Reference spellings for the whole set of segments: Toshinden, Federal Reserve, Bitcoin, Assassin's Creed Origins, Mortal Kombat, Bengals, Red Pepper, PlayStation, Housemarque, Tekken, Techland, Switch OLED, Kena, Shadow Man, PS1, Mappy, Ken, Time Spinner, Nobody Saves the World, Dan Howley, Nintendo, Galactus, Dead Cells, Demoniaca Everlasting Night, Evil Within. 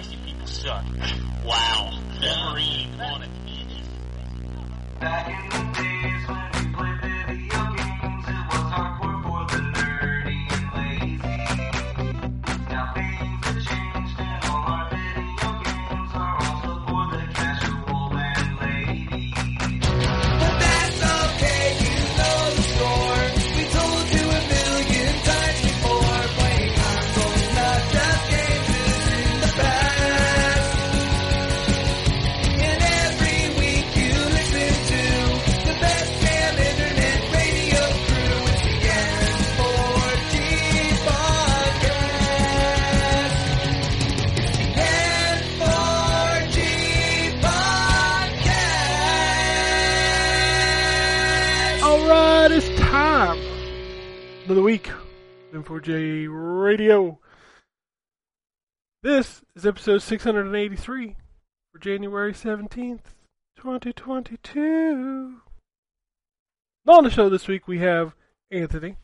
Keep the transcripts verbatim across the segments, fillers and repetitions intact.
Christ, you people suck. Wow. Wolverine on it. Back in the days when we played video games, it was hardcore for the nerdy and lazy. Now things have changed and all our video games are also for the casual and lady. But that's okay, you know the score. We told you a million times before, playing consoles, not just games, is in the past. And every week you listen to the best damn internet radio crew. It's the N four G podcast. N four G podcast. Alright, it's time for the week. N four J Radio. This is episode six hundred eighty-three for January seventeenth, twenty twenty-two. And on the show this week we have Anthony.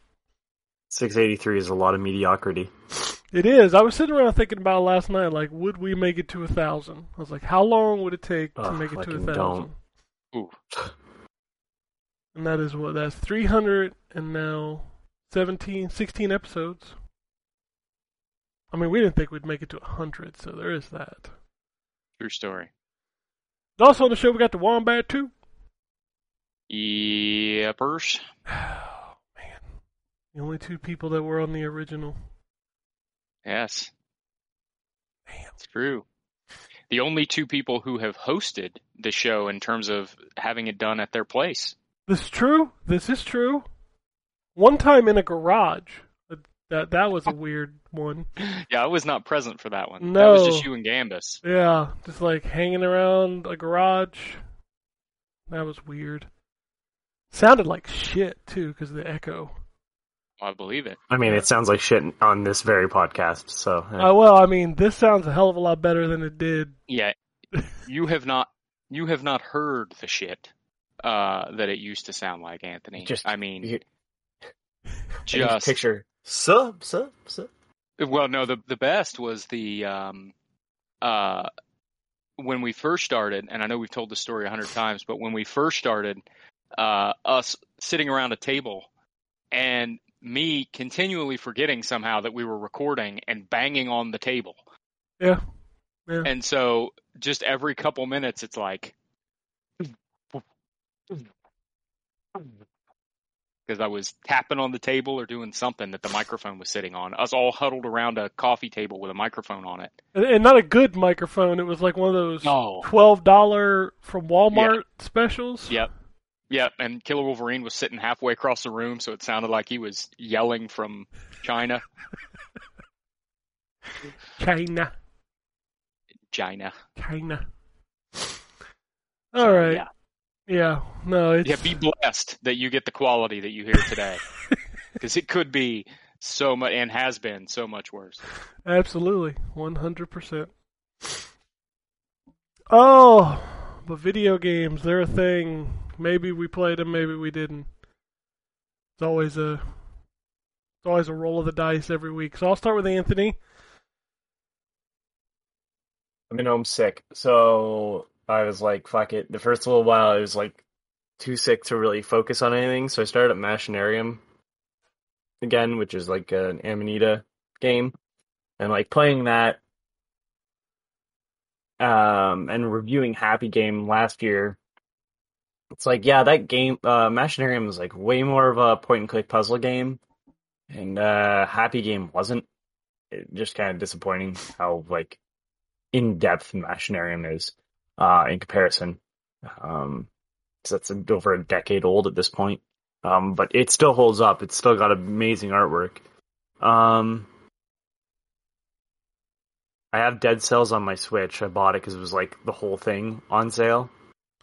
six eighty-three is a lot of mediocrity. It is. I was sitting around thinking about it last night, like, would we make it to a thousand? I was like, how long would it take to Ugh, make it to a fucking thousand? don't. Ooh. And that is what, that's three hundred and now seventeen, sixteen episodes. I mean, we didn't think we'd make it to one hundred, so there is that. True story. And also on the show, we got the Wombat, too. Yeppers. Oh, man. The only two people that were on the original. Yes, Man. it's true. The only two people who have hosted the show in terms of having it done at their place. This is true. This is true. One time in a garage. That that was a weird one. Yeah, I was not present for that one. No. That was just you and Gambus. Yeah, just like hanging around a garage. That was weird. Sounded like shit, too, because of the echo. I believe it. I mean, it sounds like shit on this very podcast, so... yeah. Uh, well, I mean, this sounds a hell of a lot better than it did. Yeah, you have not you have not heard the shit uh, that it used to sound like, Anthony. Just, I mean, you, just... I need to picture... Sub, sub, sub. Well, no, the the best was the, um, uh, when we first started, and I know we've told the story a hundred times, but when we first started, uh, us sitting around a table and me continually forgetting somehow that we were recording and banging on the table. Yeah. Yeah. And so just every couple minutes, it's like, because I was tapping on the table or doing something that the microphone was sitting on. Us all huddled around a coffee table with a microphone on it. And not a good microphone. It was like one of those no. twelve dollars from Walmart yep. specials. Yep. Yep. And Killer Wolverine was sitting halfway across the room, so it sounded like he was yelling from China. China. China. China. All so, right. Yeah. Yeah, no, it's... Yeah, be blessed that you get the quality that you hear today. Because it could be so much, and has been, so much worse. Absolutely, one hundred percent. Oh, but video games, they're a thing. Maybe we played them, maybe we didn't. It's always a, it's always a roll of the dice every week. So I'll start with Anthony. I've been home sick, so... I was like, fuck it. The first little while, I was like too sick to really focus on anything, so I started at Machinarium again, which is like an Amanita game, and like playing that, um, and reviewing Happy Game last year. It's like, yeah, that game, uh, Machinarium was like way more of a point and click puzzle game, and uh, Happy Game wasn't. It just kind of disappointing how like in depth Machinarium is. Uh, in comparison, um, so that's over a decade old at this point. Um, but it still holds up. It's still got amazing artwork. Um, I have Dead Cells on my Switch. I bought it because it was like the whole thing on sale.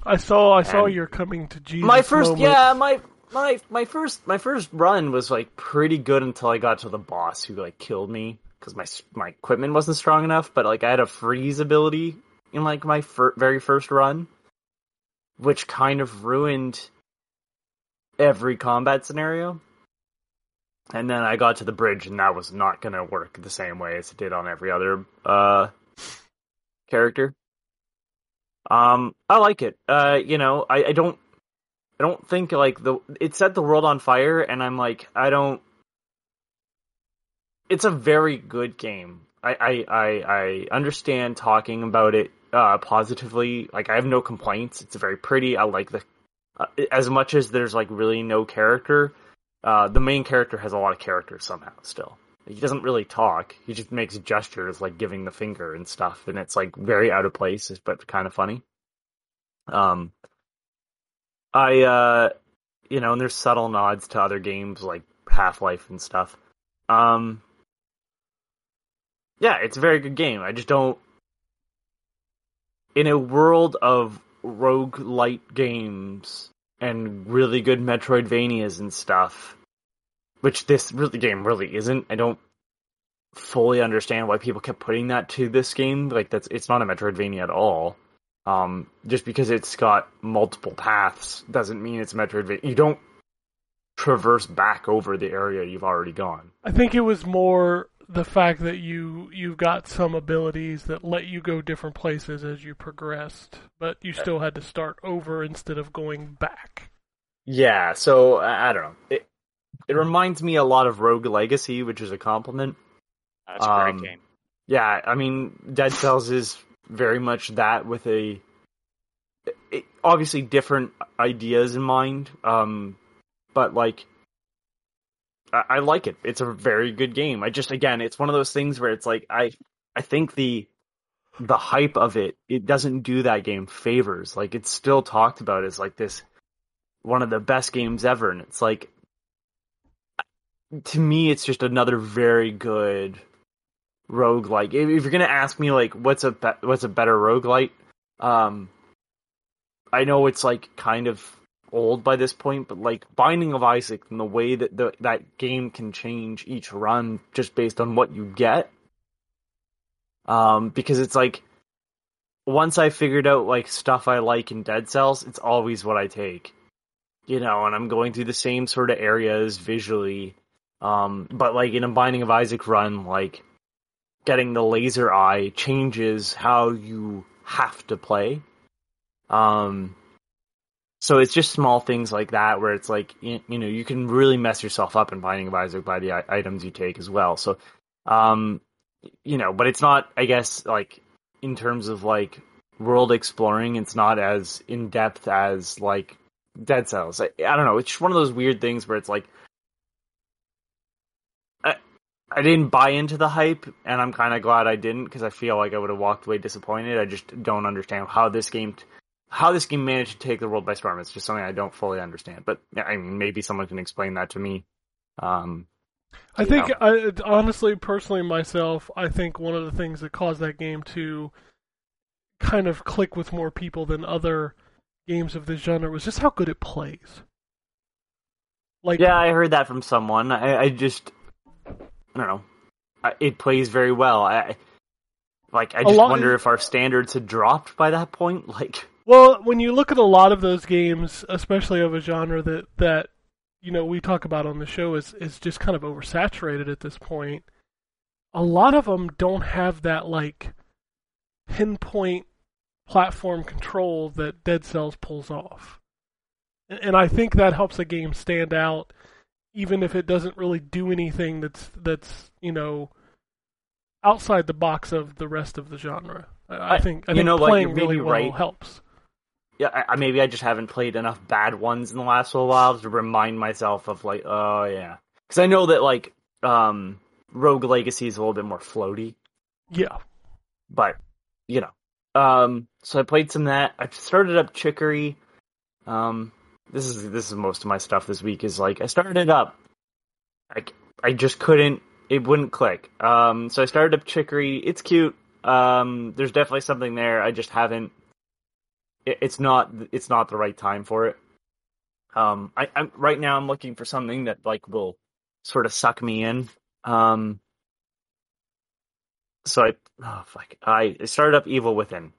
I saw. I and saw you're coming to Jesus. My first, moment. yeah, my my my first my first run was like pretty good until I got to the boss who like killed me because my my equipment wasn't strong enough. But like I had a freeze ability in, like, my fir- very first run, which kind of ruined every combat scenario. And then I got to the bridge, and that was not going to work the same way as it did on every other uh, character. Um, I like it. Uh, you know, I, I don't, I don't think like the it set the world on fire, and I'm like, I don't. It's a very good game. I, I, I, I understand talking about it uh, positively. Like, I have no complaints. It's very pretty. I like the uh, as much as there's like really no character. Uh, the main character has a lot of character somehow still. He doesn't really talk. He just makes gestures, like giving the finger and stuff. And it's like very out of place, but kind of funny. Um, I, uh, you know, and there's subtle nods to other games like Half-Life and stuff. Um, yeah, it's a very good game. I just don't, in a world of roguelite games and really good Metroidvanias and stuff, which this really, game really isn't. I don't fully understand why people kept putting that to this game. Like, that's it's not a Metroidvania at all. Um, just because it's got multiple paths doesn't mean it's Metroidvania. You don't traverse back over the area you've already gone. I think it was more the fact that you, you've got some abilities that let you go different places as you progressed, but you still had to start over instead of going back. Yeah, so, I don't know. It, It reminds me a lot of Rogue Legacy, which is a compliment. Oh, that's um, a great game. Yeah, I mean, Dead Cells is very much that with a... It, obviously different ideas in mind, um, but, like, I, I like it. It's a very good game. I just, again, it's one of those things where it's like, I I think the the hype of it, it doesn't do that game favors. Like, it's still talked about as, like, this... one of the best games ever, and it's like... To me, it's just another very good roguelike. If you're gonna ask me, like, what's a be- what's a better roguelite? Um, I know it's like kind of old by this point, but like Binding of Isaac and the way that the, that game can change each run just based on what you get. Um, because it's like once I figured out like stuff I like in Dead Cells, it's always what I take, you know. And I'm going through the same sort of areas visually. Um, but like in a Binding of Isaac run, like getting the laser eye changes how you have to play. Um, so it's just small things like that where it's like, you, you know, you can really mess yourself up in Binding of Isaac by the items you take as well. So, um, you know, but it's not, I guess, like in terms of like world exploring, it's not as in depth as like Dead Cells. I, I don't know. It's just one of those weird things where it's like, I didn't buy into the hype, and I'm kind of glad I didn't, because I feel like I would have walked away disappointed. I just don't understand how this game, t- how this game managed to take the world by storm. It's just something I don't fully understand. But I mean, maybe someone can explain that to me. Um, I think, I, honestly, personally, myself, I think one of the things that caused that game to kind of click with more people than other games of this genre was just how good it plays. Like, yeah, I heard that from someone. I, I just. I don't know. It plays very well. I like. I just wonder of, if our standards had dropped by that point. Like, well, when you look at a lot of those games, especially of a genre that, that you know we talk about on the show is is just kind of oversaturated at this point. A lot of them don't have that like pinpoint platform control that Dead Cells pulls off, and, and I think that helps a game stand out. Even if it doesn't really do anything that's, that's you know, outside the box of the rest of the genre. I, I think, I you think know, playing like, really well right. helps. Yeah, I, maybe I just haven't played enough bad ones in the last little while to remind myself of, like, oh, yeah. Because I know that, like, um, Rogue Legacy is a little bit more floaty. Yeah. But, you know. Um, so I played some of that. I started up Chicory. Um... This is this is most of my stuff this week is like I started it up, I, I just couldn't it wouldn't click. Um, so I started up Chicory. It's cute. Um, there's definitely something there. I just haven't. It, it's not it's not the right time for it. Um, I I'm, right now I'm looking for something that like will sort of suck me in. Um, so I oh fuck I, I started up Evil Within.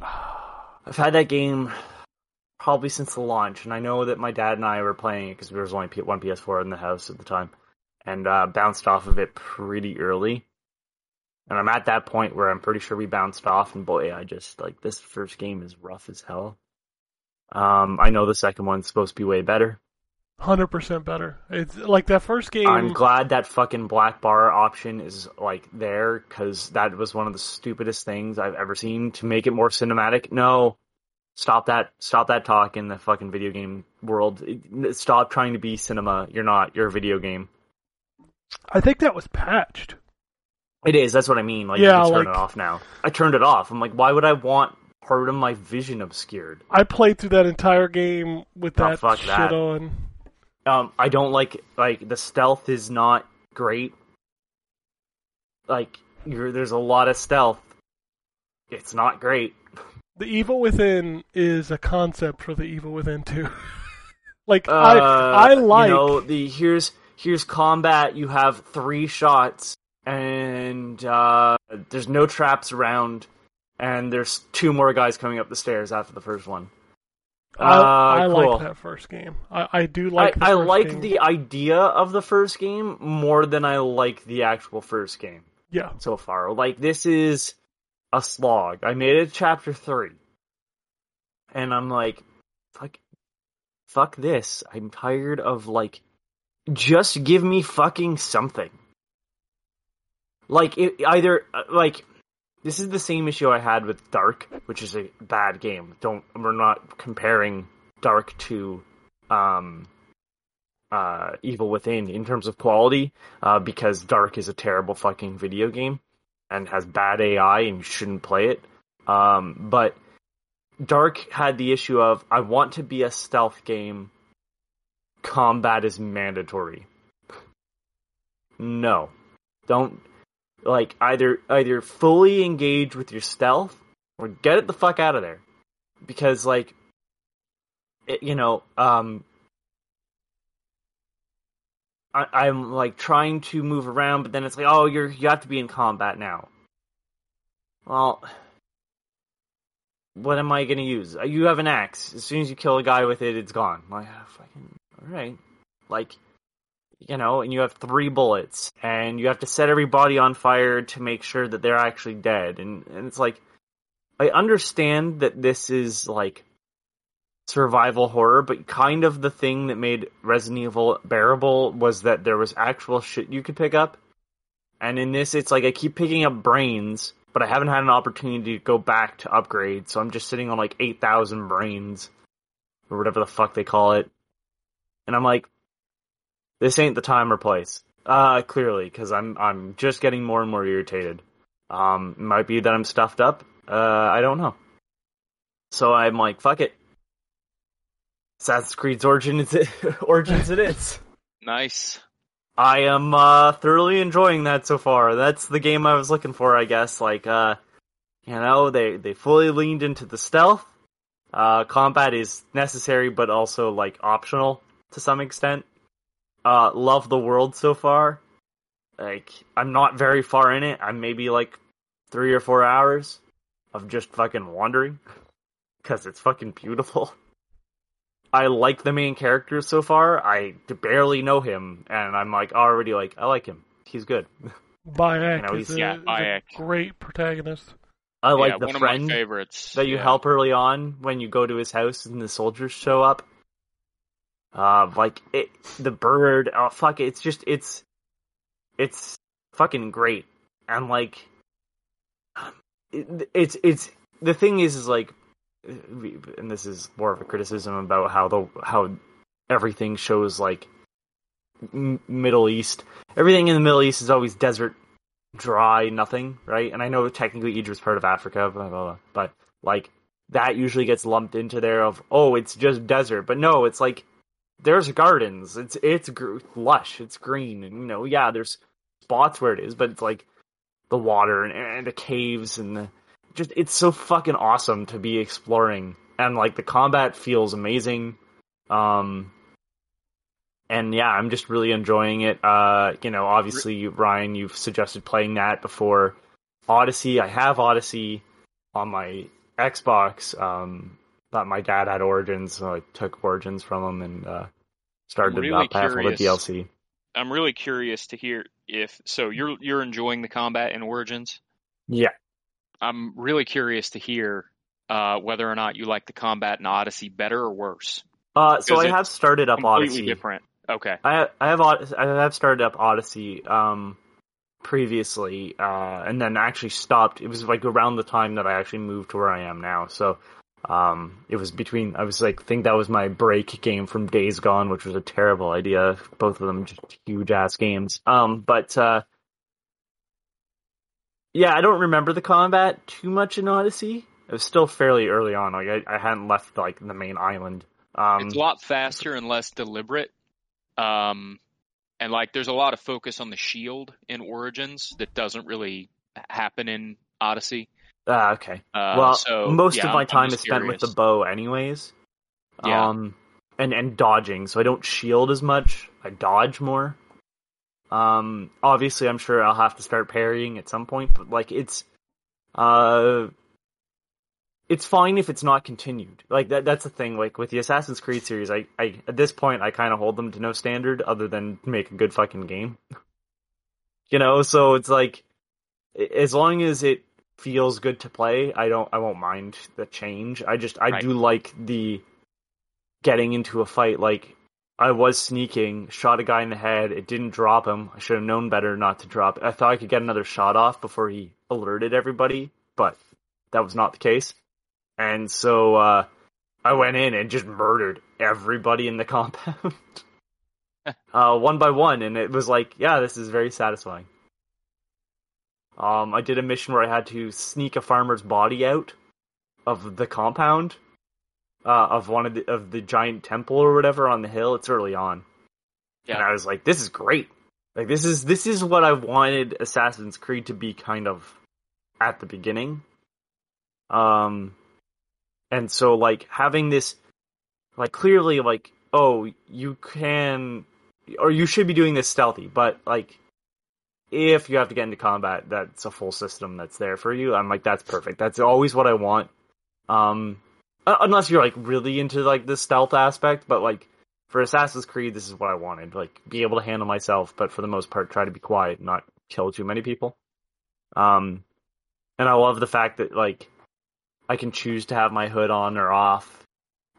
I've had that game. Probably since the launch, and I know that my dad and I were playing it because there was only one P S four in the house at the time, and uh, bounced off of it pretty early. And I'm at that point where I'm pretty sure we bounced off, and boy, I just, like, this first game is rough as hell. Um, I know the second one's supposed to be way better. one hundred percent better. It's like that first game. I'm glad that fucking black bar option is like there, because that was one of the stupidest things I've ever seen to make it more cinematic. No, stop that. Stop that talk in the fucking video game world. Stop trying to be cinema. You're not. You're a video game. I think that was patched. It is. That's what I mean. Like, yeah, you can turn like... it off now. I turned it off. I'm like, why would I want part of my vision obscured? I played through that entire game with that oh, fuck shit that. on. Um, I don't like, like, the stealth is not great. Like, you're, there's a lot of stealth. It's not great. The Evil Within is a concept for the Evil Within two. like, uh, I I like... You know, the, here's, here's combat, you have three shots, and uh, there's no traps around, and there's two more guys coming up the stairs after the first one. I, I uh, cool. like that first game. I, I do like. I, I like game. the idea of the first game more than I like the actual first game. Yeah. So far, like, this is a slog. I made it chapter three, and I'm like, fuck, fuck this. I'm tired of, like, just give me fucking something. Like, it, either like. This is the same issue I had with Dark, which is a bad game. Don't we're not comparing Dark to um, uh, Evil Within in terms of quality, uh, because Dark is a terrible fucking video game and has bad A I and you shouldn't play it. Um, but Dark had the issue of, I want to be a stealth game. Combat is mandatory. No. Don't... Like, either either fully engage with your stealth, or get it the fuck out of there. Because, like, it, you know, um... I, I'm, like, trying to move around, but then it's like, oh, you're, you have to be in combat now. Well, what am I gonna use? You have an axe. As soon as you kill a guy with it, it's gone. Like, oh, fucking... Alright. Like... You know, and you have three bullets, and you have to set every body on fire to make sure that they're actually dead. And, and it's like, I understand that this is, like, survival horror, but kind of the thing that made Resident Evil bearable was that there was actual shit you could pick up. And in this, it's like, I keep picking up brains, but I haven't had an opportunity to go back to upgrade, so I'm just sitting on, like, eight thousand brains, or whatever the fuck they call it. And I'm like... This ain't the time or place, uh, clearly, because I'm I'm just getting more and more irritated. Um, it might be that I'm stuffed up. Uh, I don't know. So I'm like, fuck it. Assassin's Creed's Origins, Origins it is. Nice. I am uh, thoroughly enjoying that so far. That's the game I was looking for, I guess. Like, uh, you know, they they fully leaned into the stealth. Uh, combat is necessary, but also, like, optional to some extent. Uh, love the world so far. Like, I'm not very far in it. I'm maybe like three or four hours of just fucking wandering. Because it's fucking beautiful. I like the main character so far. I barely know him. And I'm like already like, I like him. He's good. Bayek, you know, he's, is a, yeah, Bayek. Is a great protagonist. I like yeah, the friend that you yeah. help early on when you go to his house and the soldiers show up. Uh, like, it, the bird, oh, fuck, it's just, it's, it's fucking great. And, like, it, it's, it's, the thing is, is, like, and this is more of a criticism about how the, how everything shows, like, m- Middle East. Everything in the Middle East is always desert, dry, nothing, right? And I know technically Egypt's part of Africa, blah, blah, blah, but, like, that usually gets lumped into there of, oh, it's just desert. But no, it's, like, there's gardens. It's it's gr- lush. It's green. And, you know, yeah, there's spots where it is, but it's like the water and, and the caves and the, just it's so fucking awesome to be exploring. And like the combat feels amazing. Um, and yeah, I'm just really enjoying it. Uh, you know, obviously, Ryan, you've suggested playing that before. Odyssey. I have Odyssey on my Xbox. Um. But my dad had Origins, so I took Origins from him and uh, started really about half of the D L C. I'm really curious to hear if so you're you're enjoying the combat in Origins? Yeah. I'm really curious to hear uh, whether or not you like the combat in Odyssey better or worse. Uh, so I have started up completely Odyssey. Different. Okay. I have, I have I have started up Odyssey um, previously, uh, and then actually stopped. It was like around the time that I actually moved to where I am now. So um, it was between. I was like, I think that was my break game from Days Gone, which was a terrible idea. Both of them just huge ass games. Um, but uh, yeah, I don't remember the combat too much in Odyssey. It was still fairly early on. Like I, I hadn't left like the main island. Um, it's a lot faster and less deliberate. Um, and like, there's a lot of focus on the shield in Origins that doesn't really happen in Odyssey. Ah, uh, okay. Uh, well, so, most yeah, of my I'm, time I'm is spent with the bow anyways. Yeah. Um, and, and dodging. So I don't shield as much. I dodge more. Um, obviously I'm sure I'll have to start parrying at some point, but like it's, uh, it's fine if it's not continued. Like that, that's the thing. Like with the Assassin's Creed series, I, I at this point I kind of hold them to no standard other than make a good fucking game. You know, so it's like as long as it feels good to play, I don't I won't mind the change. I just I right. do like the getting into a fight. Like I was sneaking, shot a guy in the head, it didn't drop him. I should have known better not to drop it. I thought I could get another shot off before he alerted everybody, but that was not the case. And so uh, I went in and just murdered everybody in the compound, uh, one by one. And it was like, yeah, this is very satisfying. Um, I did a mission where I had to sneak a farmer's body out of the compound uh, of one of the, of the giant temple or whatever on the hill. It's early on, yeah. And I was like, this is great. Like this is this is what I wanted Assassin's Creed to be kind of at the beginning. Um. And so, like, having this, like, clearly, like, oh, you can, or you should be doing this stealthy, but, like, if you have to get into combat, that's a full system that's there for you. I'm like, that's perfect. That's always what I want. Um, unless you're, like, really into, like, the stealth aspect, but, like, for Assassin's Creed, this is what I wanted. Like, be able to handle myself, but for the most part, try to be quiet and not kill too many people. Um, and I love the fact that, like, I can choose to have my hood on or off,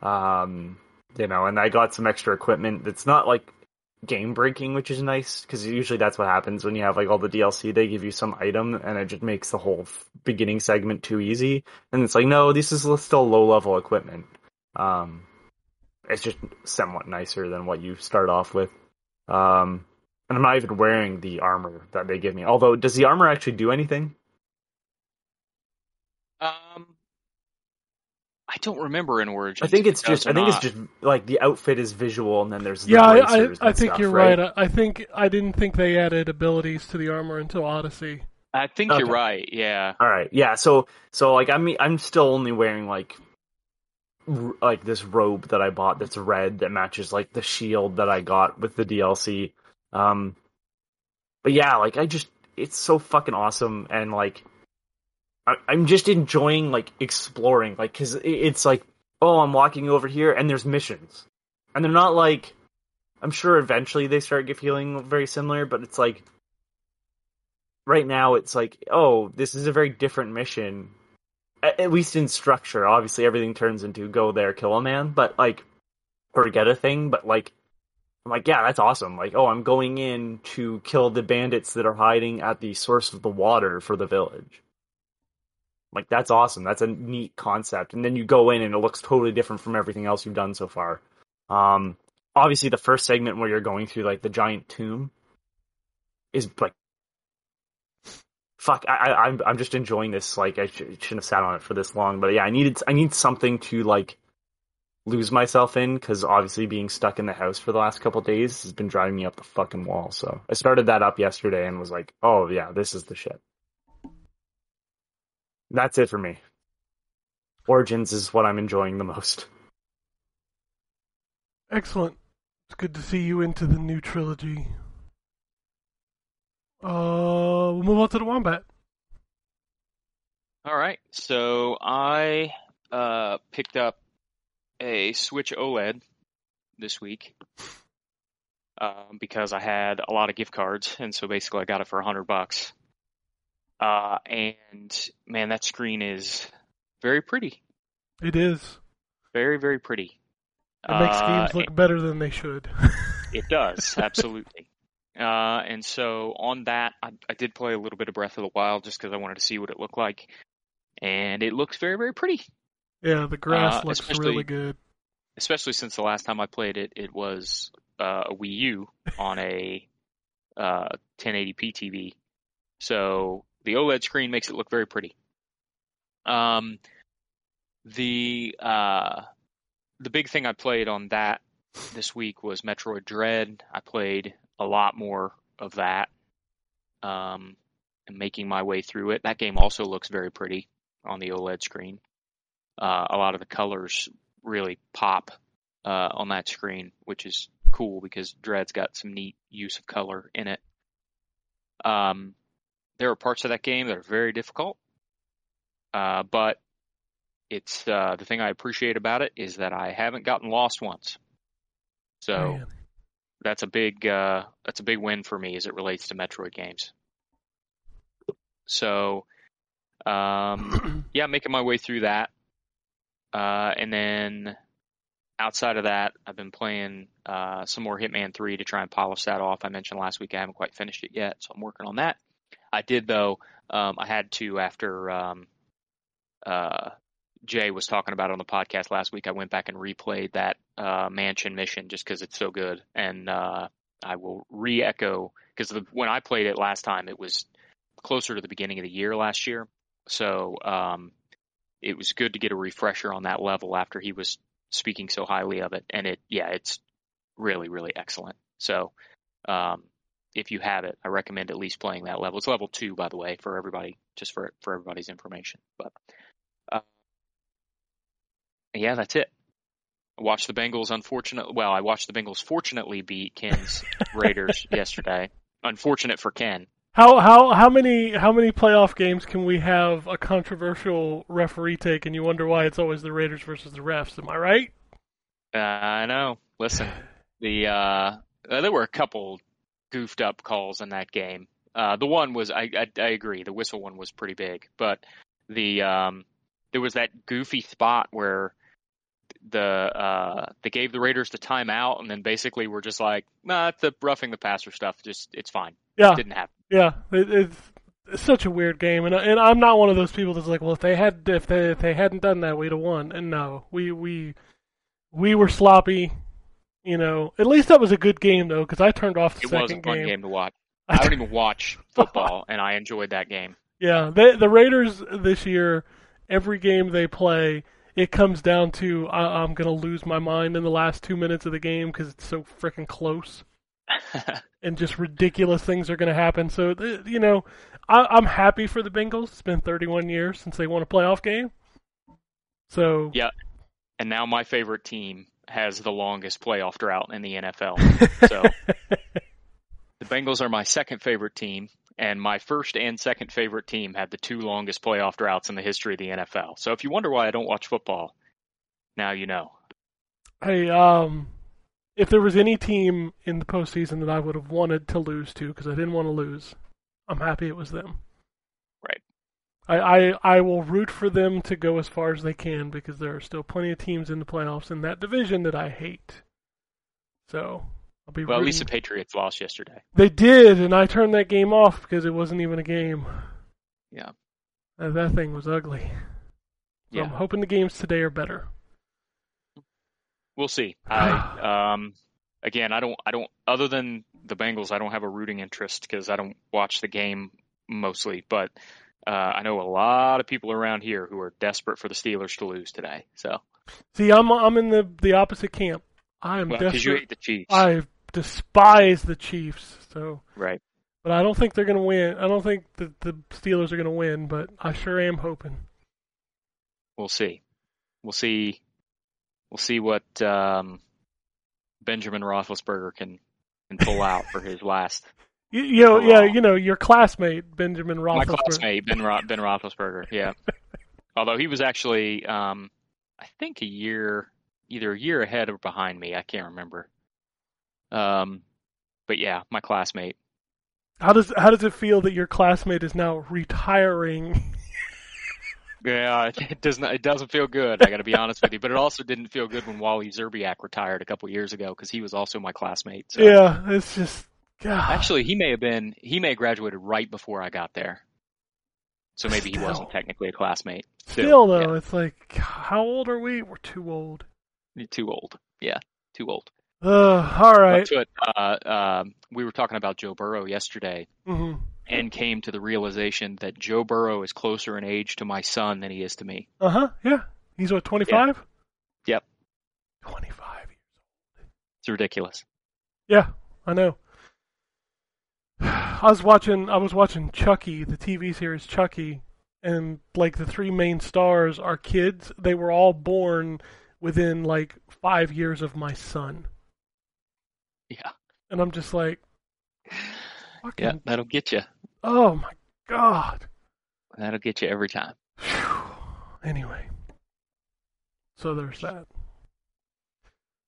um, you know, and I got some extra equipment that's not, like, game-breaking, which is nice, because usually that's what happens when you have, like, all the D L C, they give you some item, and it just makes the whole beginning segment too easy, and it's like, no, this is still low-level equipment. Um, it's just somewhat nicer than what you start off with. Um, and I'm not even wearing the armor that they give me, although, does the armor actually do anything? Um... I don't remember in Origins. I think it's it just. I think not. It's just like the outfit is visual, and then there's the yeah. I, I, I think stuff, you're right. right. I, I think I didn't think they added abilities to the armor until Odyssey. I think okay. you're right. Yeah. All right. Yeah. So so like I mean I'm still only wearing like r- like this robe that I bought that's red that matches like the shield that I got with the D L C. Um, but yeah, like I just it's so fucking awesome and like. I'm just enjoying, like, exploring, like, because it's like, oh, I'm walking over here, and there's missions. And they're not, like, I'm sure eventually they start feeling very similar, but it's like, right now it's like, oh, this is a very different mission, at least in structure. Obviously, everything turns into go there, kill a man, but, like, or get a thing, but, like, I'm like, yeah, that's awesome. Like, oh, I'm going in to kill the bandits that are hiding at the source of the water for the village. Like, that's awesome. That's a neat concept. And then you go in and it looks totally different from everything else you've done so far. Um, obviously, the first segment where you're going through, like, the giant tomb is, like... Fuck, I, I, I'm I'm just enjoying this. Like, I sh- shouldn't have sat on it for this long. But, yeah, I needed I need something to, like, lose myself in. Because, obviously, being stuck in the house for the last couple days has been driving me up the fucking wall. So, I started that up yesterday and was like, oh, yeah, this is the shit. That's it for me. Origins is what I'm enjoying the most. Excellent. It's good to see you into the new trilogy. Uh, we'll move on to the Wombat. All right. So I uh, picked up a Switch OLED this week. um, because I had a lot of gift cards. And so basically I got it for a hundred bucks. Uh, and man, that screen is very pretty. It is. Very, very pretty. It makes uh, games look it, better than they should. It does. Absolutely. Uh, and so on that, I, I did play a little bit of Breath of the Wild just because I wanted to see what it looked like. And it looks very, very pretty. Yeah, the grass uh, looks really good. Especially since the last time I played it, it was uh, a Wii U on a uh, ten eighty p T V. So the OLED screen makes it look very pretty. Um, the uh, the big thing I played on that this week was Metroid Dread. I played a lot more of that, um, and making my way through it. That game also looks very pretty on the OLED screen. Uh, a lot of the colors really pop uh, on that screen, which is cool because Dread's got some neat use of color in it. Um, there are parts of that game that are very difficult, uh, but it's uh, the thing I appreciate about it is that I haven't gotten lost once. So oh, yeah. that's a big uh, that's a big win for me as it relates to Metroid games. So um, yeah, making my way through that. Uh, and then outside of that, I've been playing uh, some more Hitman three to try and polish that off. I mentioned last week I haven't quite finished it yet, so I'm working on that. I did, though. Um, I had to, after um, uh, Jay was talking about it on the podcast last week, I went back and replayed that uh, mansion mission just because it's so good. And uh, I will re-echo, because when I played it last time, it was closer to the beginning of the year last year. So... Um, it was good to get a refresher on that level after he was speaking so highly of it. And it, yeah, it's really, really excellent. So um, if you have it, I recommend at least playing that level. It's level two, by the way, for everybody, just for, for everybody's information. But uh, yeah, that's it. I watched the Bengals, unfortunately. Well, I watched the Bengals fortunately beat Ken's Raiders yesterday. Unfortunate for Ken. How how how many how many playoff games can we have a controversial referee take, and you wonder why it's always the Raiders versus the refs? Am I right? Uh, I know. Listen, the uh, there were a couple goofed up calls in that game. Uh, the one was I, I I agree. The whistle one was pretty big, but the um, there was that goofy spot where the uh, they gave the Raiders the timeout, and then basically were just like, nah, it's the roughing the passer stuff. Just it's fine. Yeah. It didn't happen. Yeah, it, it's, it's such a weird game, and and I'm not one of those people that's like, well, if they had if they if they hadn't done that, we'd have won. And no, we we we were sloppy, you know. At least that was a good game though, because I turned off the second game. It was a fun game. game to watch. I don't even watch football, and I enjoyed that game. Yeah, they, the Raiders this year, every game they play, it comes down to I, I'm gonna lose my mind in the last two minutes of the game because it's so freaking close. And just ridiculous things are going to happen. So, you know, I, I'm happy for the Bengals. It's been thirty-one years since they won a playoff game. So yeah, and now my favorite team has the longest playoff drought in the N F L. So the Bengals are my second favorite team, and my first and second favorite team have the two longest playoff droughts in the history of the N F L. So if you wonder why I don't watch football, now you know. Hey, um... if there was any team in the postseason that I would have wanted to lose to, because I didn't want to lose, I'm happy it was them. Right. I, I I will root for them to go as far as they can, because there are still plenty of teams in the playoffs in that division that I hate. So I'll be. Well, rooting. At least the Patriots lost yesterday. They did, and I turned that game off because it wasn't even a game. Yeah. And that thing was ugly. So yeah. I'm hoping the games today are better. We'll see. I, um, again, I don't, I don't, other than the Bengals, I don't have a rooting interest because I don't watch the game mostly, but, uh, I know a lot of people around here who are desperate for the Steelers to lose today. So see, I'm, I'm in the, the opposite camp. I'm well, desperate. 'Cause you hate the Chiefs. I despise the Chiefs. So, right. But I don't think they're going to win. I don't think that the Steelers are going to win, but I sure am hoping. We'll see. We'll see. We'll see what um, Benjamin Roethlisberger can, can pull out for his last. You, you know, yeah, you know, your classmate Benjamin Roethlisberger. My classmate Ben, Ro- Ben Roethlisberger. Yeah, although he was actually, um, I think a year, either a year ahead or behind me. I can't remember. Um, but yeah, my classmate. How does how does it feel that your classmate is now retiring? Yeah, it doesn't it doesn't feel good. I got to be honest with you, but it also didn't feel good when Wally Zerbiak retired a couple years ago because he was also my classmate. So. Yeah, it's just God. Actually he may have been he may have graduated right before I got there, so maybe Still. He wasn't technically a classmate. Still, Still though, yeah. It's like how old are we? We're too old. You're too old. Yeah, too old. Uh, all right. To it, uh, uh, we were talking about Joe Burrow yesterday, mm-hmm. and came to the realization that Joe Burrow is closer in age to my son than he is to me. Uh huh. Yeah. He's what, twenty-five? Yeah. Yep. twenty-five. It's ridiculous. Yeah, I know. I was watching. I was watching Chucky, the T V series Chucky, and like the three main stars are kids. They were all born within like five years of my son. Yeah. And I'm just like, fucking... yeah, that'll get you. Oh my God. That'll get you every time. Anyway. So there's that.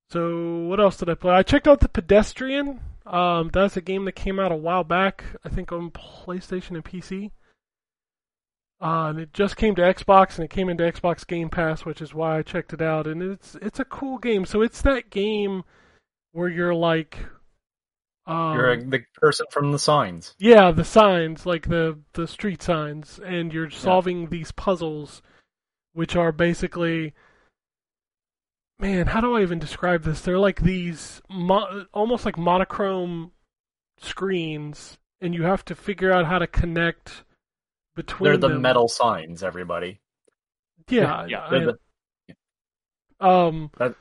So what else did I play? I checked out The Pedestrian. Um, that's a game that came out a while back, I think on PlayStation and P C. Uh, and it just came to Xbox, and it came into Xbox Game Pass, which is why I checked it out. And it's it's a cool game. So it's that game where you're like, um, you're a, the person from the signs. Yeah, the signs, like the, the street signs, and you're solving yeah. these puzzles, which are basically, man, how do I even describe this? They're like these mo- almost like monochrome screens, and you have to figure out how to connect between. They're the them. metal signs, everybody. Yeah, yeah. I, the, yeah. Um. That,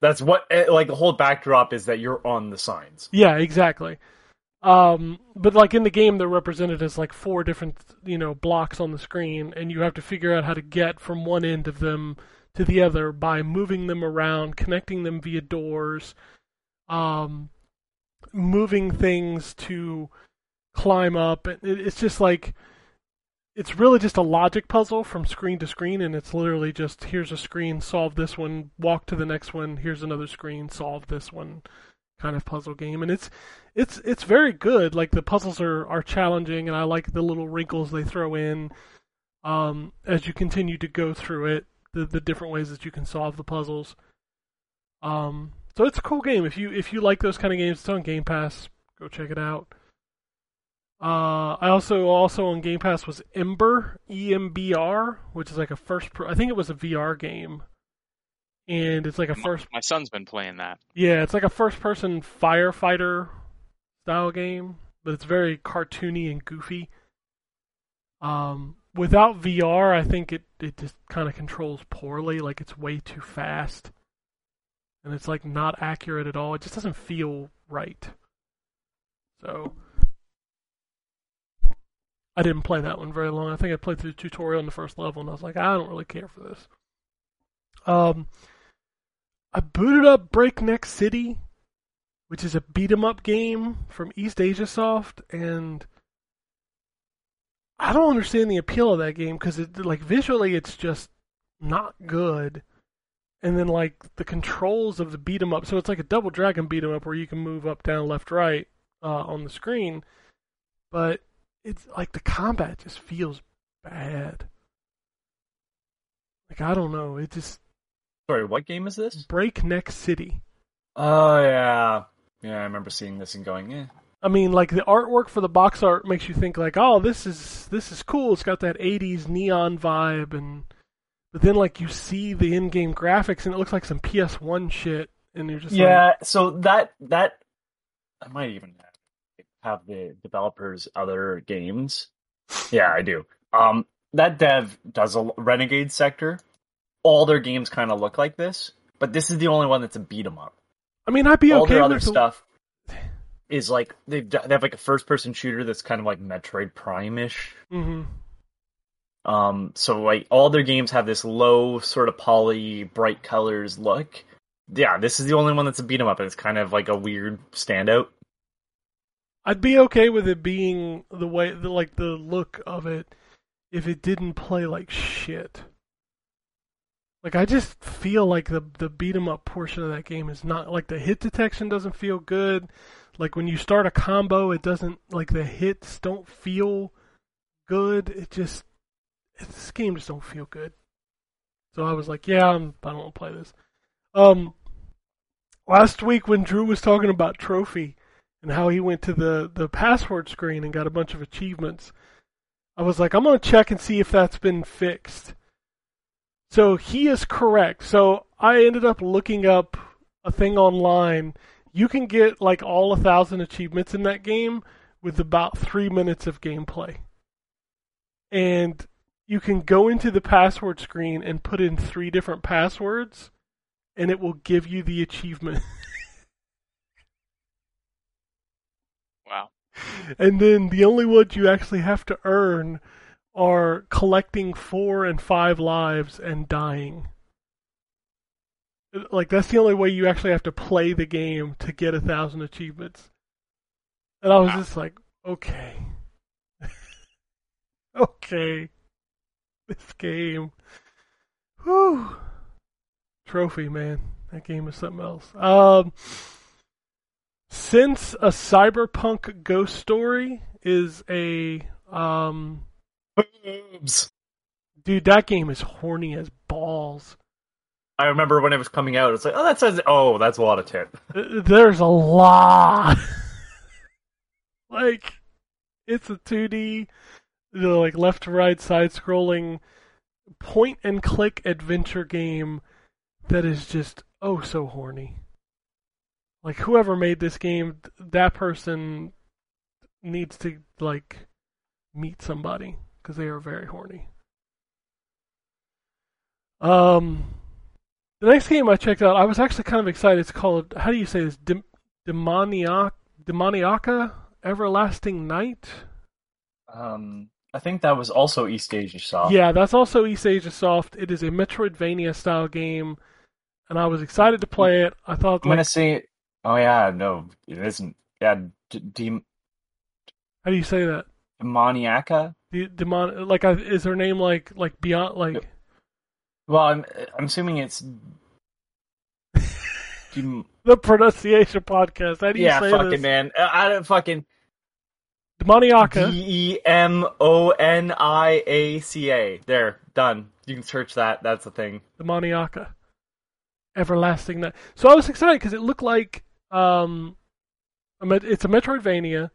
That's what, like, the whole backdrop is that you're on the signs. Yeah, exactly. Um, but, like, in the game, they're represented as, like, four different, you know, blocks on the screen, and you have to figure out how to get from one end of them to the other by moving them around, connecting them via doors, um, moving things to climb up. It's just, like, it's really just a logic puzzle from screen to screen, and it's literally just, here's a screen, solve this one, walk to the next one, here's another screen, solve this one kind of puzzle game. And it's it's it's very good. Like, the puzzles are, are challenging, and I like the little wrinkles they throw in um, as you continue to go through it, the, the different ways that you can solve the puzzles. Um, so it's a cool game. If you if you like those kind of games, it's on Game Pass. Go check it out. Uh, I also, also on Game Pass was Ember, E M B R, which is like a first, per- I think it was a V R game, and it's like a first... My, my son's been playing that. Yeah, it's like a first-person firefighter style game, but it's very cartoony and goofy. Um, without V R, I think it, it just kind of controls poorly, like it's way too fast, and it's like not accurate at all. It just doesn't feel right. So... I didn't play that one very long. I think I played through the tutorial in the first level, and I was like, I don't really care for this. Um, I booted up Breakneck City, which is a beat-em-up game from East Asia Soft, and I don't understand the appeal of that game, because it, like, visually it's just not good. And then, like, the controls of the beat-em-up, so it's like a Double Dragon beat-em-up where you can move up, down, left, right uh, on the screen, but it's like the combat just feels bad. Like, I don't know. It just... Sorry, what game is this? Breakneck City. Oh, yeah. Yeah, I remember seeing this and going, eh. I mean, like, the artwork for the box art makes you think, like, oh, this is this is cool. It's got that eighties neon vibe. And but then, like, you see the in-game graphics, and it looks like some P S one shit. And you're just yeah, like... Yeah, so that... that I might even... have the developers other games. Yeah, I do. Um, that dev does a Renegade Sector. All their games kind of look like this, but this is the only one that's a beat 'em up. I mean, I'd be all okay their with other the... stuff is like they they have like a first person shooter that's kind of like Metroid Prime-ish. Mm-hmm. Um, so like all their games have this low sort of poly, bright colors look. Yeah, this is the only one that's a beat 'em up, and it's kind of like a weird standout. I'd be okay with it being the way, the, like, the look of it if it didn't play like shit. Like, I just feel like the the beat 'em up portion of that game is not, like, the hit detection doesn't feel good. Like, when you start a combo, it doesn't, like, the hits don't feel good. It just, this game just don't feel good. So I was like, yeah, I'm, I don't want to play this. Um, last week when Drew was talking about Trophy and how he went to the, the password screen and got a bunch of achievements, I was like, I'm going to check and see if that's been fixed. So he is correct. So I ended up looking up a thing online. You can get like all a thousand achievements in that game with about three minutes of gameplay. And you can go into the password screen and put in three different passwords, and it will give you the achievement. Wow. And then the only ones you actually have to earn are collecting four and five lives and dying. Like, that's the only way you actually have to play the game to get a thousand achievements. And I was wow. just like, okay. Okay. This game. Whew. Trophy, man. That game is something else. Um, since a cyberpunk ghost story is a... Um, Boobs. Dude, that game is horny as balls. I remember when it was coming out, it's like, oh, that says, oh, that's a lot of tit. There's a lot. Like, it's a two D, you know, like left to right side scrolling point and click adventure game that is just oh so horny. Like, whoever made this game, that person needs to like meet somebody, because they are very horny. Um. The next game I checked out, I was actually kind of excited. It's called, how do you say this? Dem- Demoniac- Demoniaca Everlasting Night? Um, I think that was also East Asia Soft. Yeah, that's also East Asia Soft. It is a Metroidvania-style game, and I was excited to play it. I thought... I'm like, going to say... Oh, yeah, no, it isn't. Yeah, d- d- How do you say that? Demoniaca? D- demon- like, is her name, like, like beyond... like. No. Well, I'm I'm assuming it's Dem- the pronunciation podcast. How do you yeah, say fucking this? Man. I don't fucking Demoniaca. D e m o n I a c a. There, done. You can search that. That's the thing. Demoniaca, Everlasting Night. So I was excited because it looked like um, it's a Metroidvania,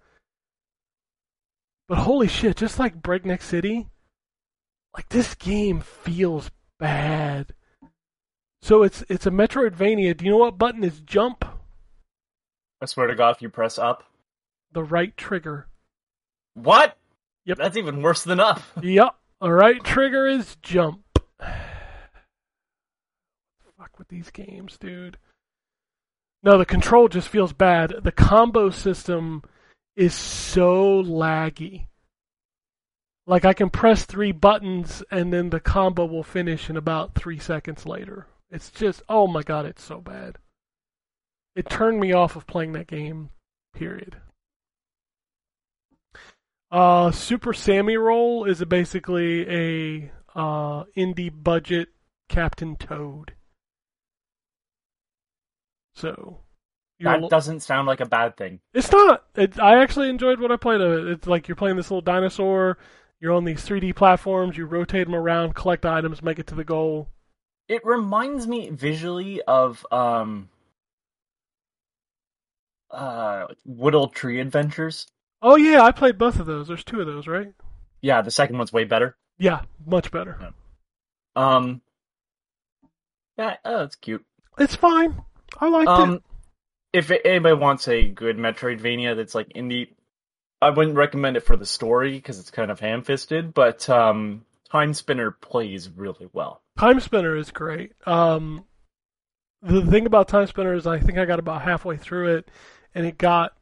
but holy shit! Just like Breakneck City, like this game feels bad. So it's it's a Metroidvania. Do you know what button is jump? I swear to God, if you press up. The right trigger. What? Yep. That's even worse than up. Yep. The right trigger is jump. Fuck with these games, dude. No, the control just feels bad. The combo system is so laggy. Like, I can press three buttons, and then the combo will finish in about three seconds later. It's just, oh my god, it's so bad. It turned me off of playing that game, period. Uh, Super Sammy Roll is a basically a uh, indie budget Captain Toad. So... That doesn't sound like a bad thing. It's not! It, I actually enjoyed what I played of it. It's like you're playing this little dinosaur... You're on these three D platforms, you rotate them around, collect items, make it to the goal. It reminds me visually of um, uh, Woodle Tree Adventures. Oh yeah, I played both of those. There's two of those, right? Yeah, the second one's way better. Yeah, much better. Yeah. Um, yeah, oh, it's cute. It's fine. I liked um, it. If anybody wants a good Metroidvania that's like indie... I wouldn't recommend it for the story because it's kind of ham-fisted, but um, Time Spinner plays really well. Time Spinner is great. Um, the thing about Time Spinner is I think I got about halfway through it, and it got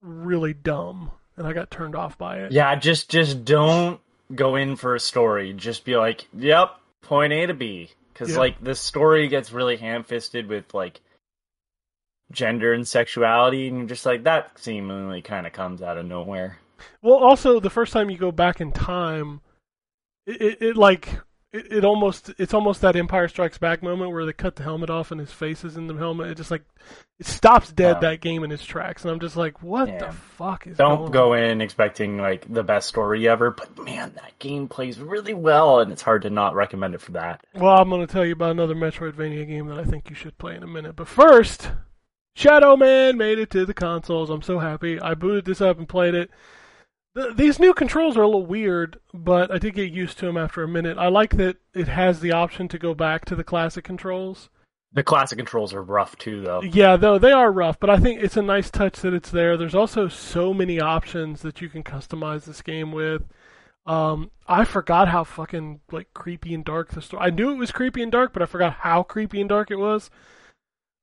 really dumb, and I got turned off by it. Yeah, just just don't go in for a story. Just be like, yep, point A to B, because yeah. like the story gets really ham-fisted with like gender and sexuality, and you're just like, that seemingly kind of comes out of nowhere. Well, also, the first time you go back in time, it, it, it like, it, it almost it's almost that Empire Strikes Back moment where they cut the helmet off and his face is in the helmet. It just like it stops dead um, that game in its tracks, and I'm just like, what yeah. the fuck is Don't going go on? in expecting like the best story ever, but man, that game plays really well, and it's hard to not recommend it for that. Well, I'm gonna tell you about another Metroidvania game that I think you should play in a minute, but first, Shadow Man made it to the consoles. I'm so happy. I booted this up and played it. Th- these new controls are a little weird, but I did get used to them after a minute. I like that it has the option to go back to the classic controls. The classic controls are rough too, though. Yeah, though they are rough, but I think it's a nice touch that it's there. There's also so many options that you can customize this game with. Um, I forgot how fucking like creepy and dark the story. I knew it was creepy and dark, but I forgot how creepy and dark it was.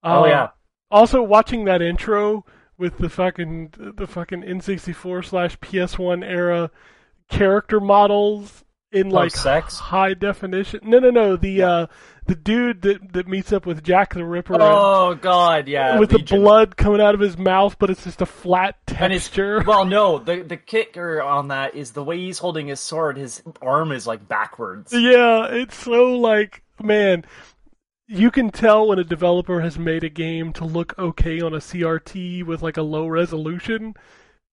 Uh, oh yeah. Also, watching that intro with the fucking the fucking N sixty-four slash P S one era character models in like sex? high definition. No, no, no. The yeah. uh, the dude that, that meets up with Jack the Ripper. Oh God, yeah. With Legion. the blood coming out of his mouth, but it's just a flat texture. And well, no. The the kicker on that is the way he's holding his sword. His arm is like backwards. Yeah, it's so like man. You can tell when a developer has made a game to look okay on a C R T with like a low resolution,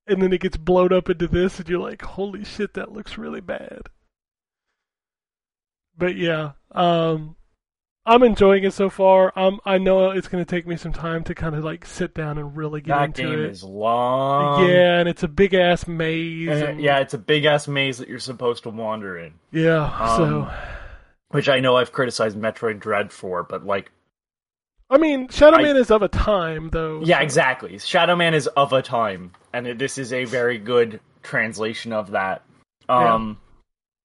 and then it gets blown up into this, and you're like, holy shit, that looks really bad. But yeah, um, I'm enjoying it so far. I'm, I know it's going to take me some time to kind of like sit down and really get that into it. That game is long. Yeah, and it's a big-ass maze. And, and... Yeah, it's a big-ass maze that you're supposed to wander in. Yeah, um... so... Which I know I've criticized Metroid Dread for, but like... I mean, Shadow I, Man is of a time, though. Yeah, so. exactly. Shadow Man is of a time, and it, this is a very good translation of that. Um,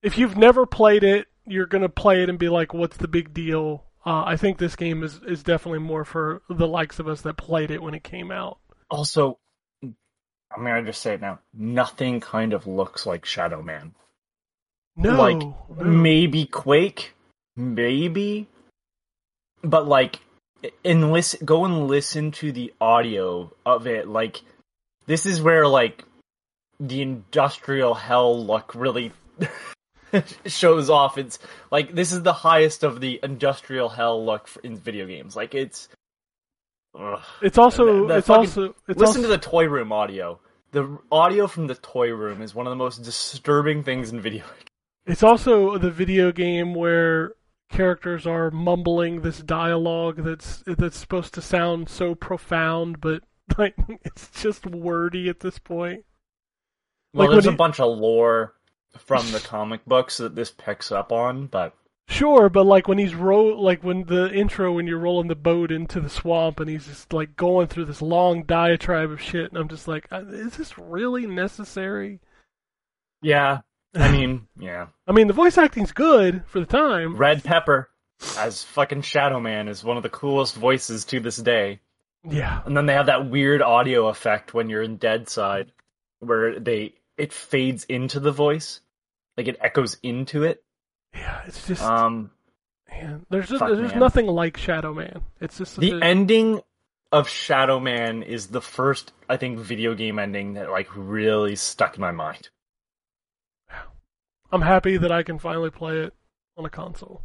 yeah. If you've never played it, you're going to play it and be like, what's the big deal? Uh, I think this game is, is definitely more for the likes of us that played it when it came out. Also, I'm going to just say it now, nothing kind of looks like Shadow Man. No. Like, no. maybe Quake... Maybe, but like, and listen, go and listen to the audio of it. Like, this is where like the industrial hell look really shows off. It's like this is the highest of the industrial hell look for, in video games. Like it's, ugh. it's also, the, the it's fucking, also, it's listen also... to the Toy Room audio. The audio from the Toy Room is one of the most disturbing things in video games. It's also the video game where characters are mumbling this dialogue that's that's supposed to sound so profound, but like it's just wordy at this point. Well, like there's a you... bunch of lore from the comic books that this picks up on, but sure, but like when he's ro- like when the intro when you're rolling the boat into the swamp and he's just like going through this long diatribe of shit, and I'm just like, is this really necessary? Yeah. I mean, yeah. I mean, the voice acting's good for the time. Red Pepper as fucking Shadow Man is one of the coolest voices to this day. Yeah. And then they have that weird audio effect when you're in Dead Side where they it fades into the voice. Like it echoes into it. Yeah, it's just um man, there's just, there's man. nothing like Shadow Man. It's just The a... ending of Shadow Man is the first, I think, video game ending that like really stuck in my mind. I'm happy that I can finally play it on a console.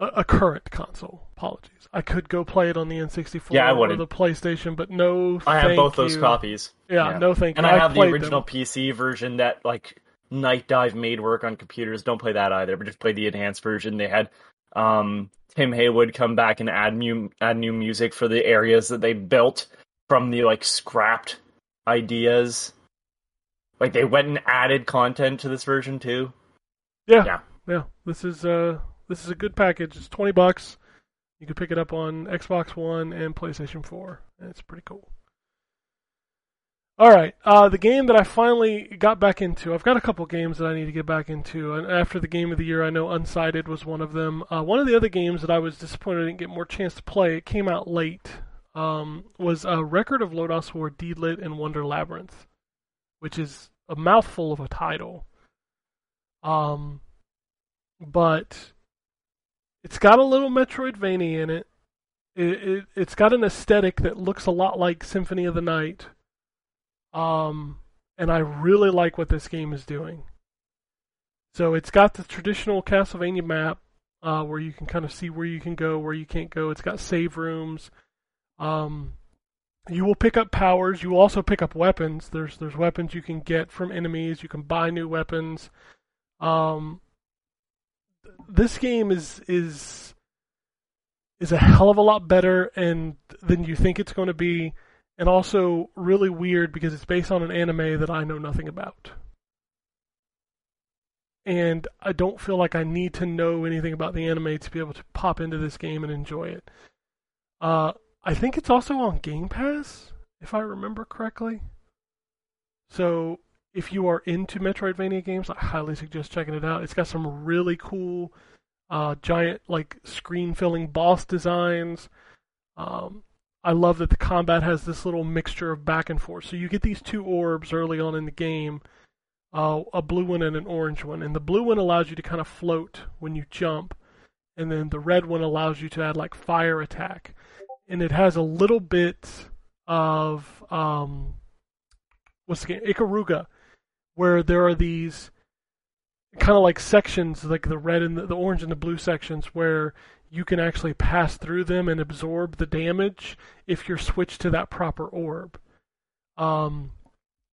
A, a current console. Apologies. I could go play it on the N sixty-four yeah, I or the PlayStation, but no I thank have both you. those copies. Yeah, yeah, no thank and you. And I have the original them. P C version that, like, Night Dive made work on computers. Don't play that either, but just play the enhanced version. They had um, Tim Haywood come back and add new, add new music for the areas that they built from the, like, scrapped ideas. Like, they went and added content to this version, too. Yeah. Yeah. yeah. This is uh, this is a good package. It's twenty bucks. You can pick it up on Xbox One and PlayStation four. And it's pretty cool. All right. Uh, the game that I finally got back into. I've got a couple games that I need to get back into. And after the Game of the Year, I know Unsighted was one of them. Uh, one of the other games that I was disappointed I didn't get more chance to play, it came out late, um, was a Record of Lodoss War, Deedlit, and Wonder Labyrinth, which is a mouthful of a title. Um, but it's got a little Metroidvania in it. It, it. It's got an aesthetic that looks a lot like Symphony of the Night. Um, and I really like what this game is doing. So it's got the traditional Castlevania map uh, where you can kind of see where you can go, where you can't go. It's got save rooms. Um, you will pick up powers. You will also pick up weapons. There's there's weapons you can get from enemies. You can buy new weapons. Um, this game is is is a hell of a lot better and than you think it's going to be, and also really weird because it's based on an anime that I know nothing about. And I don't feel like I need to know anything about the anime to be able to pop into this game and enjoy it. Uh, I think it's also on Game Pass, if I remember correctly. So if you are into Metroidvania games, I highly suggest checking it out. It's got some really cool uh, giant like screen-filling boss designs. Um, I love that the combat has this little mixture of back and forth. So you get these two orbs early on in the game. Uh, a blue one and an orange one. And the blue one allows you to kind of float when you jump. And then the red one allows you to add like fire attack. And it has a little bit of, um, what's the game? Ikaruga, where there are these kind of like sections, like the red and the, the orange and the blue sections, where you can actually pass through them and absorb the damage if you're switched to that proper orb. Um...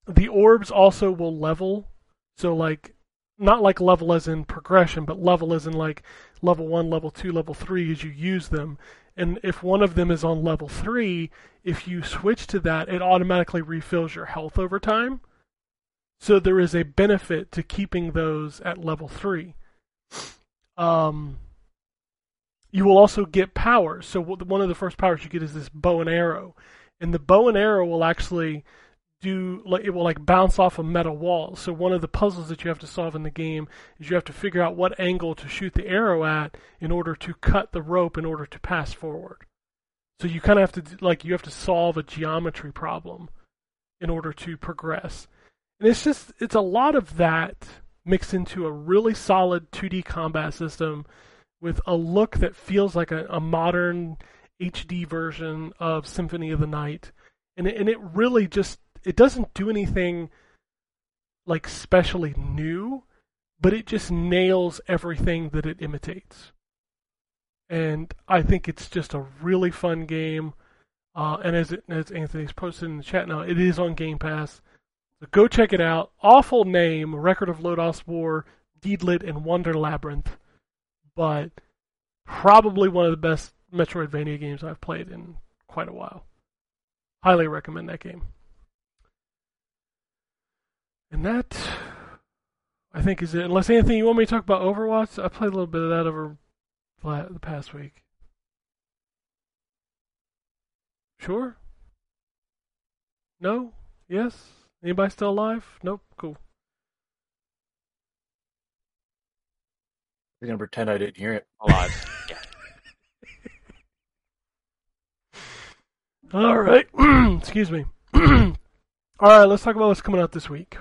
The orbs also will level, so like, not like level as in progression, but level as in like level one, level two, level three as you use them. And if one of them is on level three, if you switch to that, it automatically refills your health over time. So there is a benefit to keeping those at level three. Um, you will also get powers. So one of the first powers you get is this bow and arrow. And the bow and arrow will actually... Do, it will like bounce off a metal wall. So one of the puzzles that you have to solve in the game is you have to figure out what angle to shoot the arrow at in order to cut the rope in order to pass forward. So you kind of have to like you have to solve a geometry problem in order to progress. And it's just it's a lot of that mixed into a really solid two D combat system with a look that feels like a, a modern H D version of Symphony of the Night. And it, and it really just It doesn't do anything like specially new, but it just nails everything that it imitates. And I think it's just a really fun game. Uh, and as, it, as Anthony's posted in the chat now, it is on Game Pass. So go check it out. Awful name, Record of Lodoss War, Deedlit, and Wonder Labyrinth. But probably one of the best Metroidvania games I've played in quite a while. Highly recommend that game. And that, I think, is it. Unless, Anthony, you want me to talk about Overwatch? I played a little bit of that over the past week. Sure? No? Yes? Anybody still alive? Nope. Cool. We're going to pretend I didn't hear it. Alive. Yeah. All right. Excuse me. All right, let's talk about what's coming out this week.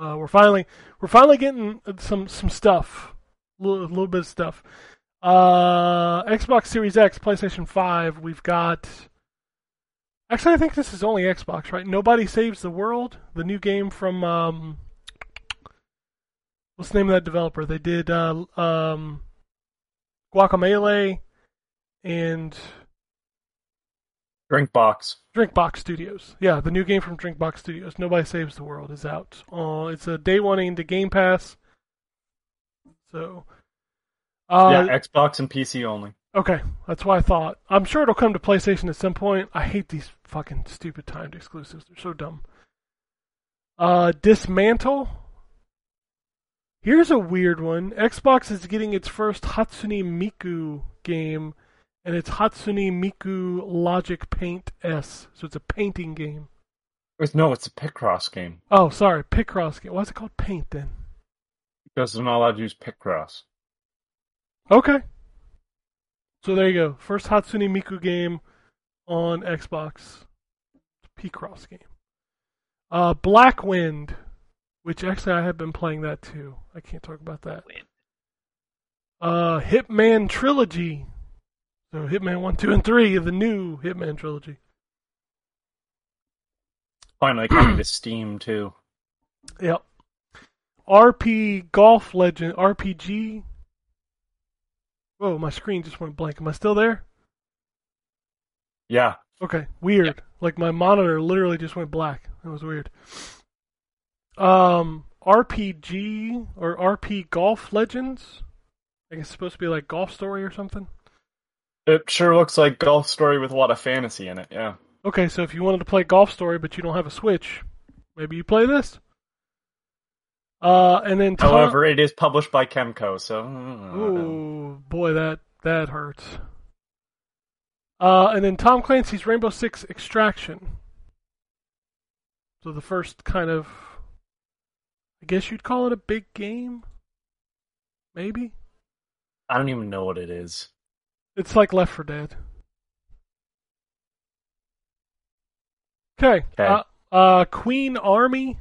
Uh, we're finally we're finally getting some some stuff, a little, little bit of stuff. Uh, Xbox Series X, PlayStation five. We've got. Actually, I think this is only Xbox, right? Nobody Saves the World, the new game from um, what's the name of that developer? They did uh, um, Guacamelee and Drinkbox. Drinkbox Studios. Yeah, the new game from Drinkbox Studios, Nobody Saves the World, is out. Uh, it's a day one into Game Pass. So, uh, yeah, Xbox and P C only. Okay, that's what I thought. I'm sure it'll come to PlayStation at some point. I hate these fucking stupid timed exclusives. They're so dumb. Uh, Dismantle. Here's a weird one. Xbox is getting its first Hatsune Miku game. And it's Hatsune Miku Logic Paint S. So it's a painting game. No, it's a Picross game. Oh, sorry. Picross game. Why is it called Paint, then? Because they're not allowed to use Picross. Okay. So there you go. First Hatsune Miku game on Xbox. Picross game. Uh, Blackwind, which actually I have been playing that, too. I can't talk about that. Uh, Hitman Trilogy. So Hitman one, two, and three, the new Hitman trilogy. Finally coming to Steam, too. Yep. R P Golf Legend, R P G. Whoa, my screen just went blank. Am I still there? Yeah. Okay, weird. Yeah. Like, my monitor literally just went black. That was weird. Um, R P G or R P Golf Legends? I guess it's supposed to be like Golf Story or something. It sure looks like Golf Story with a lot of fantasy in it, yeah. Okay, so if you wanted to play Golf Story but you don't have a Switch, maybe you play this? Uh, and then Tom... However, it is published by Kemco, so... Ooh, boy, that, that hurts. Uh, and then Tom Clancy's Rainbow Six Extraction. So the first kind of... I guess you'd call it a big game? Maybe? I don't even know what it is. It's like Left four Dead. Okay. Okay. Uh, uh, Queen Army.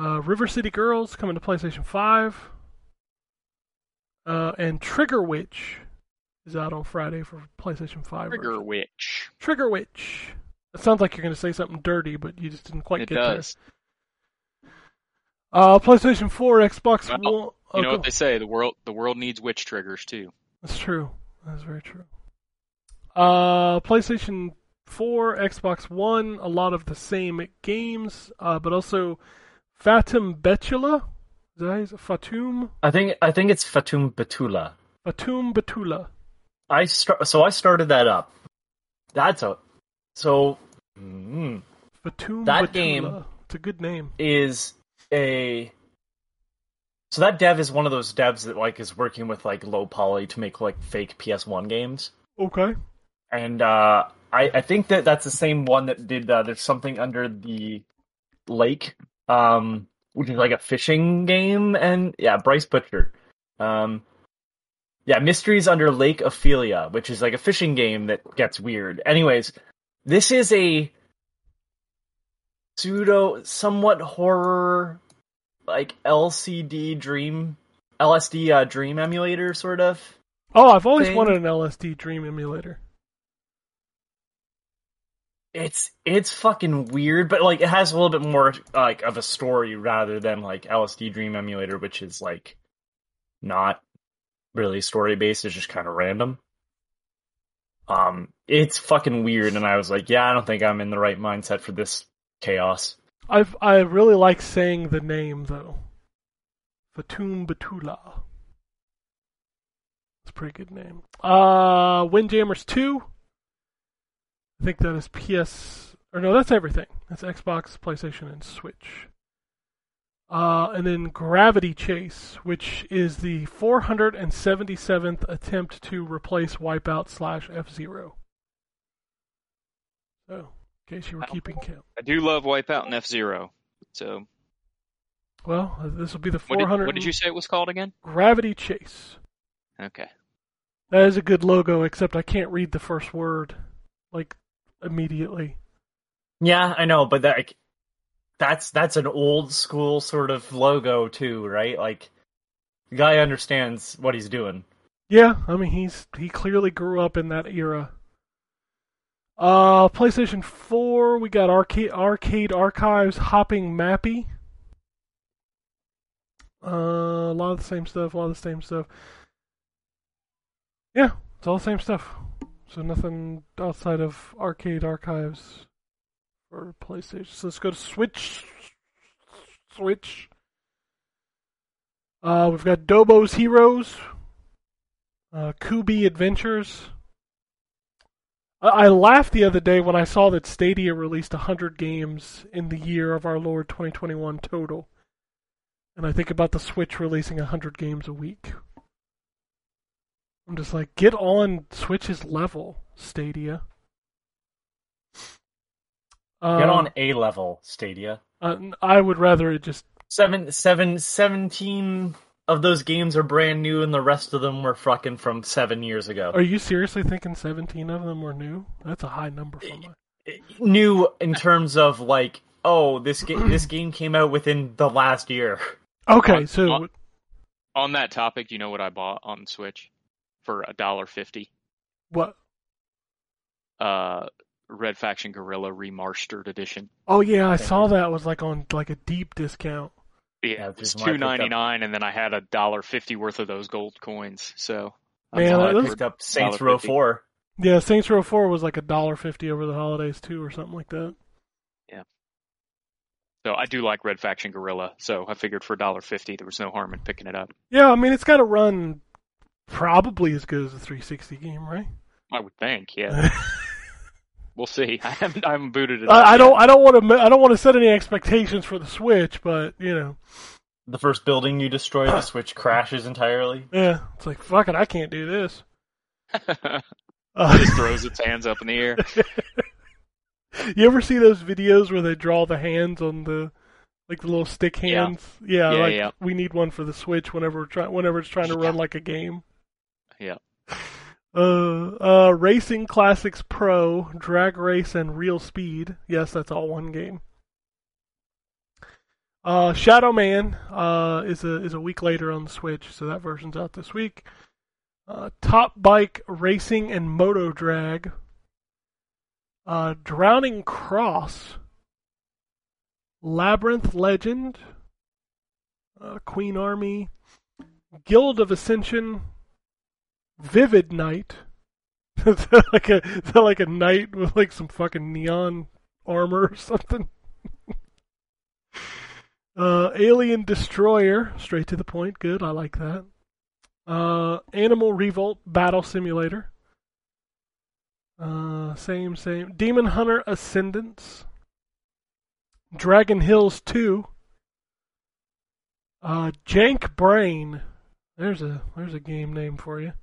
Uh, River City Girls coming to PlayStation five. Uh, and Trigger Witch is out on Friday for PlayStation five. Trigger version. Witch. Trigger Witch. It sounds like you're going to say something dirty, but you just didn't quite it get does. There. Uh, PlayStation four, Xbox well, One. You know oh, what they say, the world the world needs witch triggers too. That's true. That's very true. Uh, PlayStation four, Xbox One, a lot of the same games, uh, but also Fatum Betula. Is that his? Fatum? I think I think it's Fatum Betula. Fatum Betula. I start. So I started that up. That's a so. Mm, Fatum that Betula. Game. It's a good name. Is a. So that dev is one of those devs that like is working with like low poly to make like fake P S one games. Okay. And uh, I I think that that's the same one that did uh, there's something under the lake, um, which is like a fishing game, and yeah, Bryce Butcher, um, yeah, Mysteries Under Lake Ophelia, which is like a fishing game that gets weird. Anyways, this is a pseudo somewhat horror. Like L C D dream, L S D uh, dream emulator sort of. Oh, I've always thing. wanted an L S D dream emulator. It's it's fucking weird, but like it has a little bit more like of a story rather than like L S D dream emulator, which is like not really story based. It's just kind of random. Um, it's fucking weird, and I was like, yeah, I don't think I'm in the right mindset for this chaos. I've, I really like saying the name, though. Fatum Betula. It's a pretty good name. Uh, Windjammers two. I think that is P S... Or no, that's everything. That's Xbox, PlayStation, and Switch. Uh, and then Gravity Chase, which is the four hundred seventy-seventh attempt to replace Wipeout slash F-Zero. So... In case you were keeping count. I do love Wipeout and F-Zero, so... Well, this will be the four hundred... What did, what did you say it was called again? Gravity Chase. Okay. That is a good logo, except I can't read the first word, like, immediately. Yeah, I know, but that, like, that's that's an old-school sort of logo, too, right? Like, the guy understands what he's doing. Yeah, I mean, he's he clearly grew up in that era. Uh, PlayStation four, we got Arcade, Arcade Archives, Hopping Mappy. Uh, a lot of the same stuff, a lot of the same stuff. Yeah, it's all the same stuff. So nothing outside of Arcade Archives for PlayStation. So let's go to Switch. Switch. Uh, we've got Dobo's Heroes. Uh, Kubi Adventures. I laughed the other day when I saw that Stadia released one hundred games in the year of our Lord twenty twenty-one total. And I think about the Switch releasing one hundred games a week. I'm just like, get on Switch's level, Stadia. Um, get on a level, Stadia. Uh, I would rather it just... Seven, seven, seventeen of those games are brand new, and the rest of them were fucking from seven years ago. Are you seriously thinking seventeen of them were new? That's a high number for me. New in terms of like, oh, this ga- this game came out within the last year. Okay, on, so on, on that topic, you know what I bought on Switch for a dollar fifty? What? Uh, Red Faction Guerrilla Remastered Edition. Oh yeah, I saw that was like on like a deep discount. Yeah, it was two ninety-nine, and then I had a dollar fifty worth of those gold coins. So man, I picked up Saints Row four. Yeah, Saints Row four was like a dollar fifty over the holidays too, or something like that. Yeah. So I do like Red Faction Guerrilla, so I figured for a dollar fifty there was no harm in picking it up. Yeah, I mean it's got to run probably as good as a three sixty game, right? I would think, yeah. We'll see. I haven't, I haven't booted it. I, I don't. I don't want to. I don't want to set any expectations for the Switch, but you know, the first building you destroy, the Switch crashes entirely. Yeah, it's like fuck it. I can't do this. It uh, just throws its hands up in the air. You ever see those videos where they draw the hands on the like the little stick hands? Yeah, yeah, yeah like yeah. We need one for the Switch whenever we're try- whenever it's trying to run like a game. Yeah. Uh, uh, Racing Classics Pro, Drag Race, and Real Speed. Yes, that's all one game. Uh, Shadow Man uh, is a is a week later on the Switch, so that version's out this week. Uh, Top Bike Racing and Moto Drag. Uh, Drowning Cross. Labyrinth Legend. Uh, Queen Army. Guild of Ascension. Vivid Knight. Is that like a is that like a knight with like some fucking neon armor or something? uh, Alien Destroyer, straight to the point. Good, I like that. Uh, Animal Revolt Battle Simulator. Uh, same, same. Demon Hunter Ascendance. Dragon Hills two. Uh, Jank Brain. There's a there's a game name for you.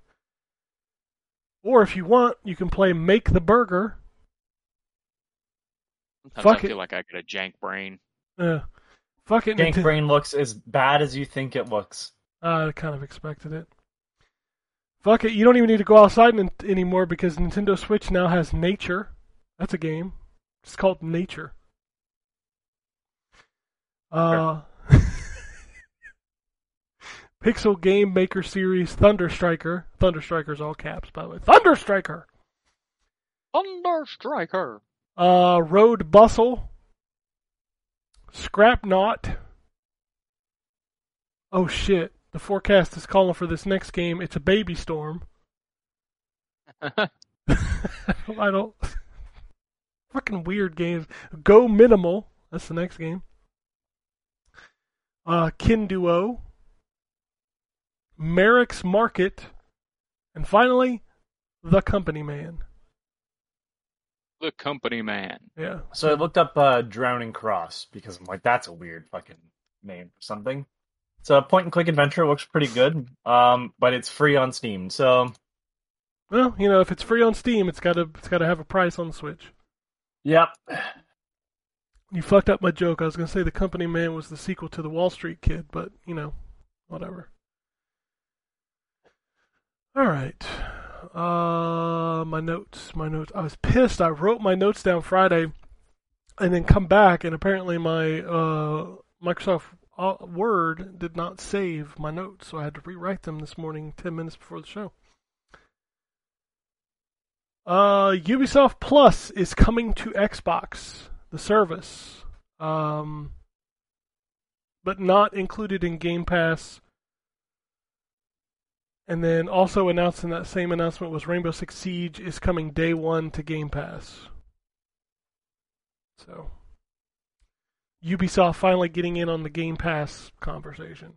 Or if you want, you can play Make the Burger. Sometimes Fuck I it. feel like I got a jank brain. Uh, fuck it. Jank Nint- brain looks as bad as you think it looks. Uh, I kind of expected it. Fuck it. You don't even need to go outside n- anymore because Nintendo Switch now has Nature. That's a game. It's called Nature. Uh, Pixel Game Maker Series Thunder Striker. Thunder Striker's all caps, by the way. Thunder Striker! Thunder Striker! Uh, Road Bustle. Scrap Knot. Oh shit. The forecast is calling for this next game. It's a baby storm. I don't. Fucking weird games. Go Minimal. That's the next game. Uh, Kin Duo. Merrick's Market, and finally, The Company Man. The Company Man. Yeah. So I looked up uh, Drowning Cross, because I'm like, that's a weird fucking name for something. It's a point-and-click adventure, looks pretty good, um, but it's free on Steam, so... Well, you know, if it's free on Steam, it's gotta, it's gotta have a price on the Switch. Yep. You fucked up my joke. I was gonna say The Company Man was the sequel to The Wall Street Kid, but, you know, whatever. All right, uh, my notes, my notes. I was pissed. I wrote my notes down Friday, and then come back, and apparently my uh, Microsoft Word did not save my notes, so I had to rewrite them this morning, ten minutes before the show. Uh, Ubisoft Plus is coming to Xbox, the service, um, but not included in Game Pass. And then also announced in that same announcement was Rainbow Six Siege is coming day one to Game Pass. So, Ubisoft finally getting in on the Game Pass conversation.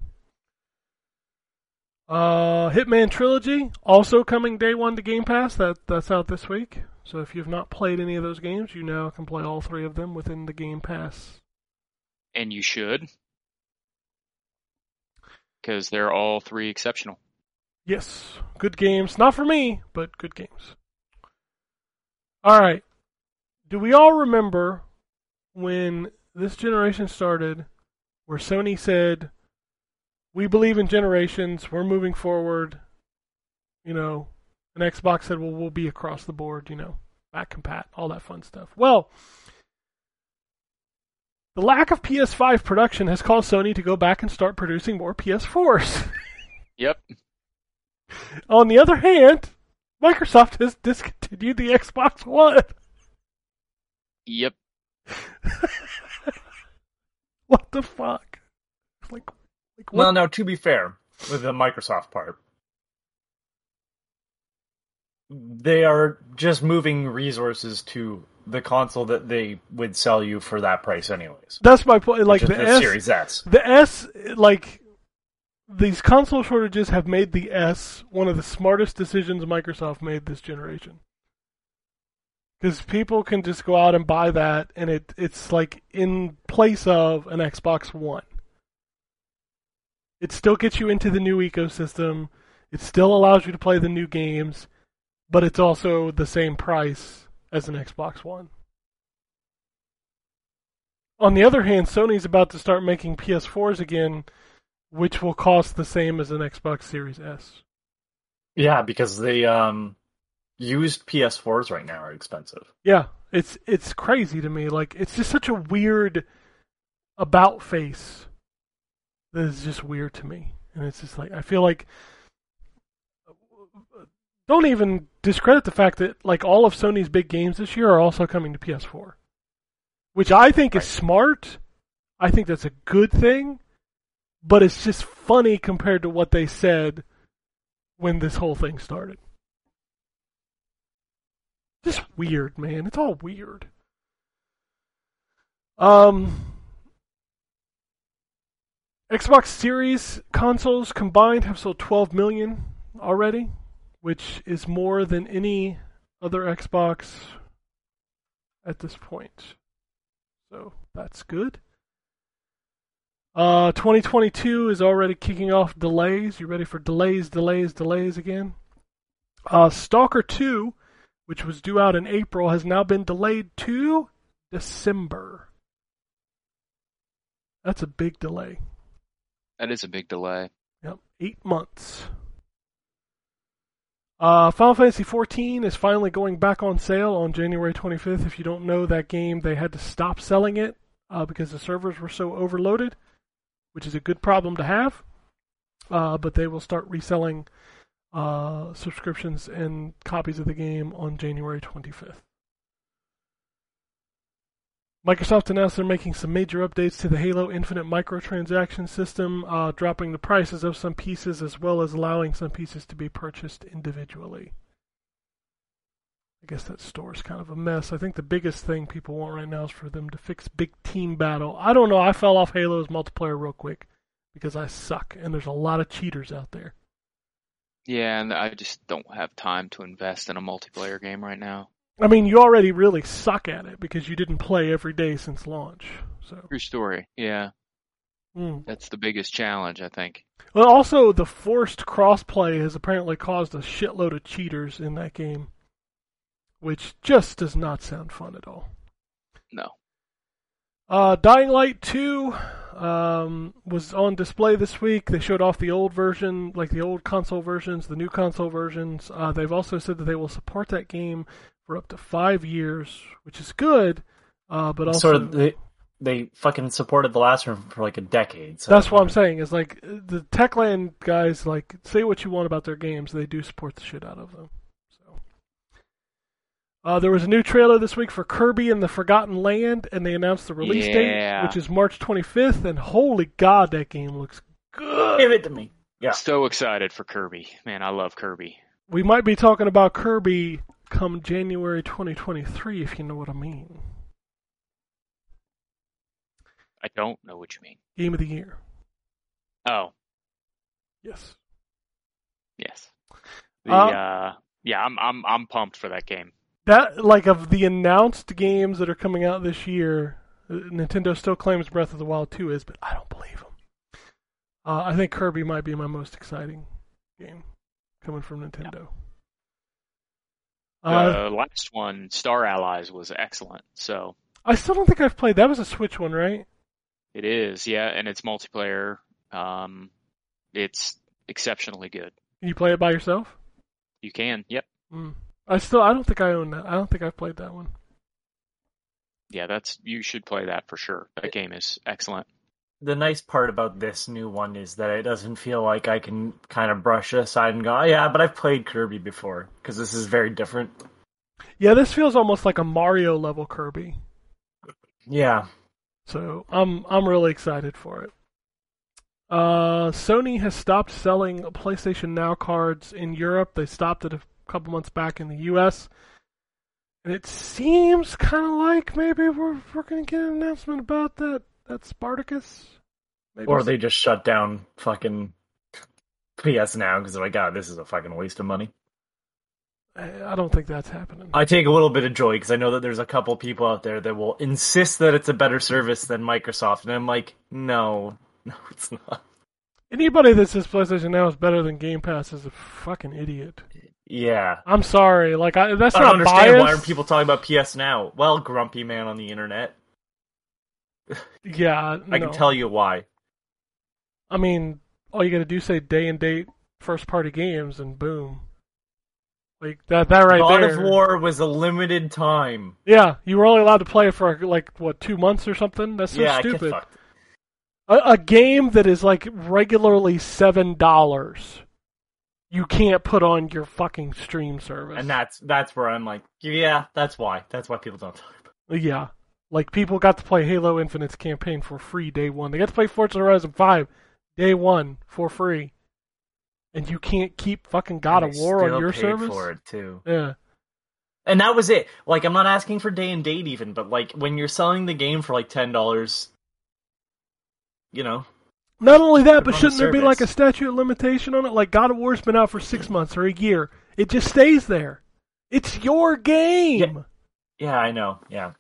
Uh, Hitman Trilogy also coming day one to Game Pass. That that's out this week. So if you've not played any of those games, you now can play all three of them within the Game Pass. And you should. Because they're all three exceptional. Yes, good games. Not for me, but good games. All right. Do we all remember when this generation started where Sony said, we believe in generations, we're moving forward, you know, and Xbox said, well, we'll be across the board, you know, back compat, all that fun stuff. Well, the lack of P S five production has caused Sony to go back and start producing more P S fours. Yep. On the other hand, Microsoft has discontinued the Xbox One. Yep. What the fuck? Like, Like, well, now, to be fair, with the Microsoft part, they are just moving resources to the console that they would sell you for that price anyways. That's my point. Like the, the S, Series S. The S, like, these console shortages have made the S one of the smartest decisions Microsoft made this generation. Because people can just go out and buy that, and it it's like in place of an Xbox One. It still gets you into the new ecosystem. It still allows you to play the new games, but it's also the same price as an Xbox One. On the other hand, Sony's about to start making P S fours again, which will cost the same as an Xbox Series S. Yeah, because they... Um... used P S fours right now are expensive. Yeah, it's it's crazy to me. Like, it's just such a weird about face that is just weird to me. And it's just like, I feel like, don't even discredit the fact that, like, all of Sony's big games this year are also coming to P S four, which I think right. is smart. I think that's a good thing, but it's just funny compared to what they said when this whole thing started. Just weird, man. It's all weird. Um, Xbox Series consoles combined have sold twelve million already, which is more than any other Xbox at this point. So that's good. Uh, twenty twenty-two is already kicking off delays. You ready for delays, delays, delays again? Uh, Stalker two... which was due out in April, has now been delayed to December. That's a big delay. That is a big delay. Yep, eight months. Uh, Final Fantasy fourteen is finally going back on sale on January twenty-fifth. If you don't know that game, they had to stop selling it uh, because the servers were so overloaded, which is a good problem to have. Uh, but they will start reselling Uh, subscriptions and copies of the game on January twenty-fifth. Microsoft announced they're making some major updates to the Halo Infinite microtransaction system, uh, dropping the prices of some pieces as well as allowing some pieces to be purchased individually. I guess that store's kind of a mess. I think the biggest thing people want right now is for them to fix Big Team Battle. I don't know, I fell off Halo's multiplayer real quick because I suck and there's a lot of cheaters out there. Yeah, and I just don't have time to invest in a multiplayer game right now. I mean, you already really suck at it because you didn't play every day since launch. So. True story, yeah. Mm. That's the biggest challenge, I think. Well, also, the forced crossplay has apparently caused a shitload of cheaters in that game, which just does not sound fun at all. No. Uh, Dying Light two um, was on display this week. They showed off the old version, like the old console versions, the new console versions. Uh, they've also said that they will support that game for up to five years, which is good. Uh, but also, sort of they, they fucking supported the last one for like a decade. So that's what I'm saying. Is like the Techland guys, like, say what you want about their games, they do support the shit out of them. Uh, there was a new trailer this week for Kirby and the Forgotten Land, and they announced the release yeah. date, which is March twenty-fifth, and holy god, that game looks good. Give it to me. Yeah. So excited for Kirby. Man, I love Kirby. We might be talking about Kirby come January twenty twenty-three, if you know what I mean. I don't know what you mean. Game of the year. Oh. Yes. Yes. The, um, uh, yeah, I'm I'm I'm pumped for that game. That, like, of the announced games that are coming out this year, Nintendo still claims Breath of the Wild two is, but I don't believe them. Uh, I think Kirby might be my most exciting game coming from Nintendo. Yeah. The uh, last one, Star Allies, was excellent. So I still don't think I've played. That was a Switch one, right? It is, yeah, and it's multiplayer. Um, it's exceptionally good. Can you play it by yourself? You can, yep. Mm. I still, I don't think I own that. I don't think I've played that one. Yeah, that's, you should play that for sure. That game is excellent. The nice part about this new one is that it doesn't feel like I can kind of brush it aside and go, oh, yeah, but I've played Kirby before, because this is very different. Yeah, this feels almost like a Mario level Kirby. Yeah. So I'm I'm really excited for it. Uh, Sony has stopped selling PlayStation Now cards in Europe. They stopped it a couple months back in the U S. And it seems kind of like maybe we're, we're going to get an announcement about that, that Spartacus. Maybe or they just shut down fucking P S Now because they're like, God, this is a fucking waste of money. I don't think that's happening. I take a little bit of joy because I know that there's a couple people out there that will insist that it's a better service than Microsoft. And I'm like, no, no, it's not. Anybody that says PlayStation Now is better than Game Pass is a fucking idiot. Yeah. I'm sorry. Like, I, that's I not I don't understand biased. Why are people talking about P S Now? Well, grumpy man on the internet. Yeah, I no. can tell you why. I mean, all you gotta do is say day and date first party games and boom. Like, that that right God there. God of War was a limited time. Yeah, you were only allowed to play it for, like, what, two months or something? That's so yeah, stupid. A, a game that is, like, regularly seven dollars, you can't put on your fucking stream service. And that's that's where I'm like, yeah, that's why. That's why people don't talk about it. Yeah. Like, people got to play Halo Infinite's campaign for free day one. They got to play Forza Horizon five day one for free. And you can't keep fucking God of War on your service? For it too. Yeah. And that was it. Like, I'm not asking for day and date even, but like, when you're selling the game for like ten dollars, you know. Not only that, but shouldn't there be like a statute of limitation on it? Like, God of War's been out for six months or a year. It just stays there. It's your game! Yeah, yeah I know, yeah.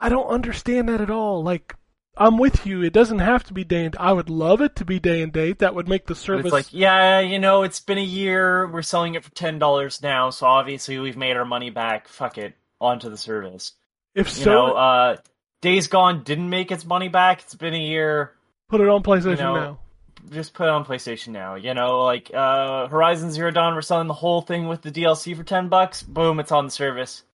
I don't understand that at all. Like, I'm with you. It doesn't have to be day and... I would love it to be day and date. That would make the service... It's like, yeah, you know, it's been a year. We're selling it for ten dollars now, so obviously we've made our money back. Fuck it. Onto the service. If so... You know, uh, Days Gone didn't make its money back. It's been a year. Put it on PlayStation you know, Now. Just put it on PlayStation Now. You know, like, uh, Horizon Zero Dawn, we're selling the whole thing with the D L C for ten bucks. Boom, it's on the service.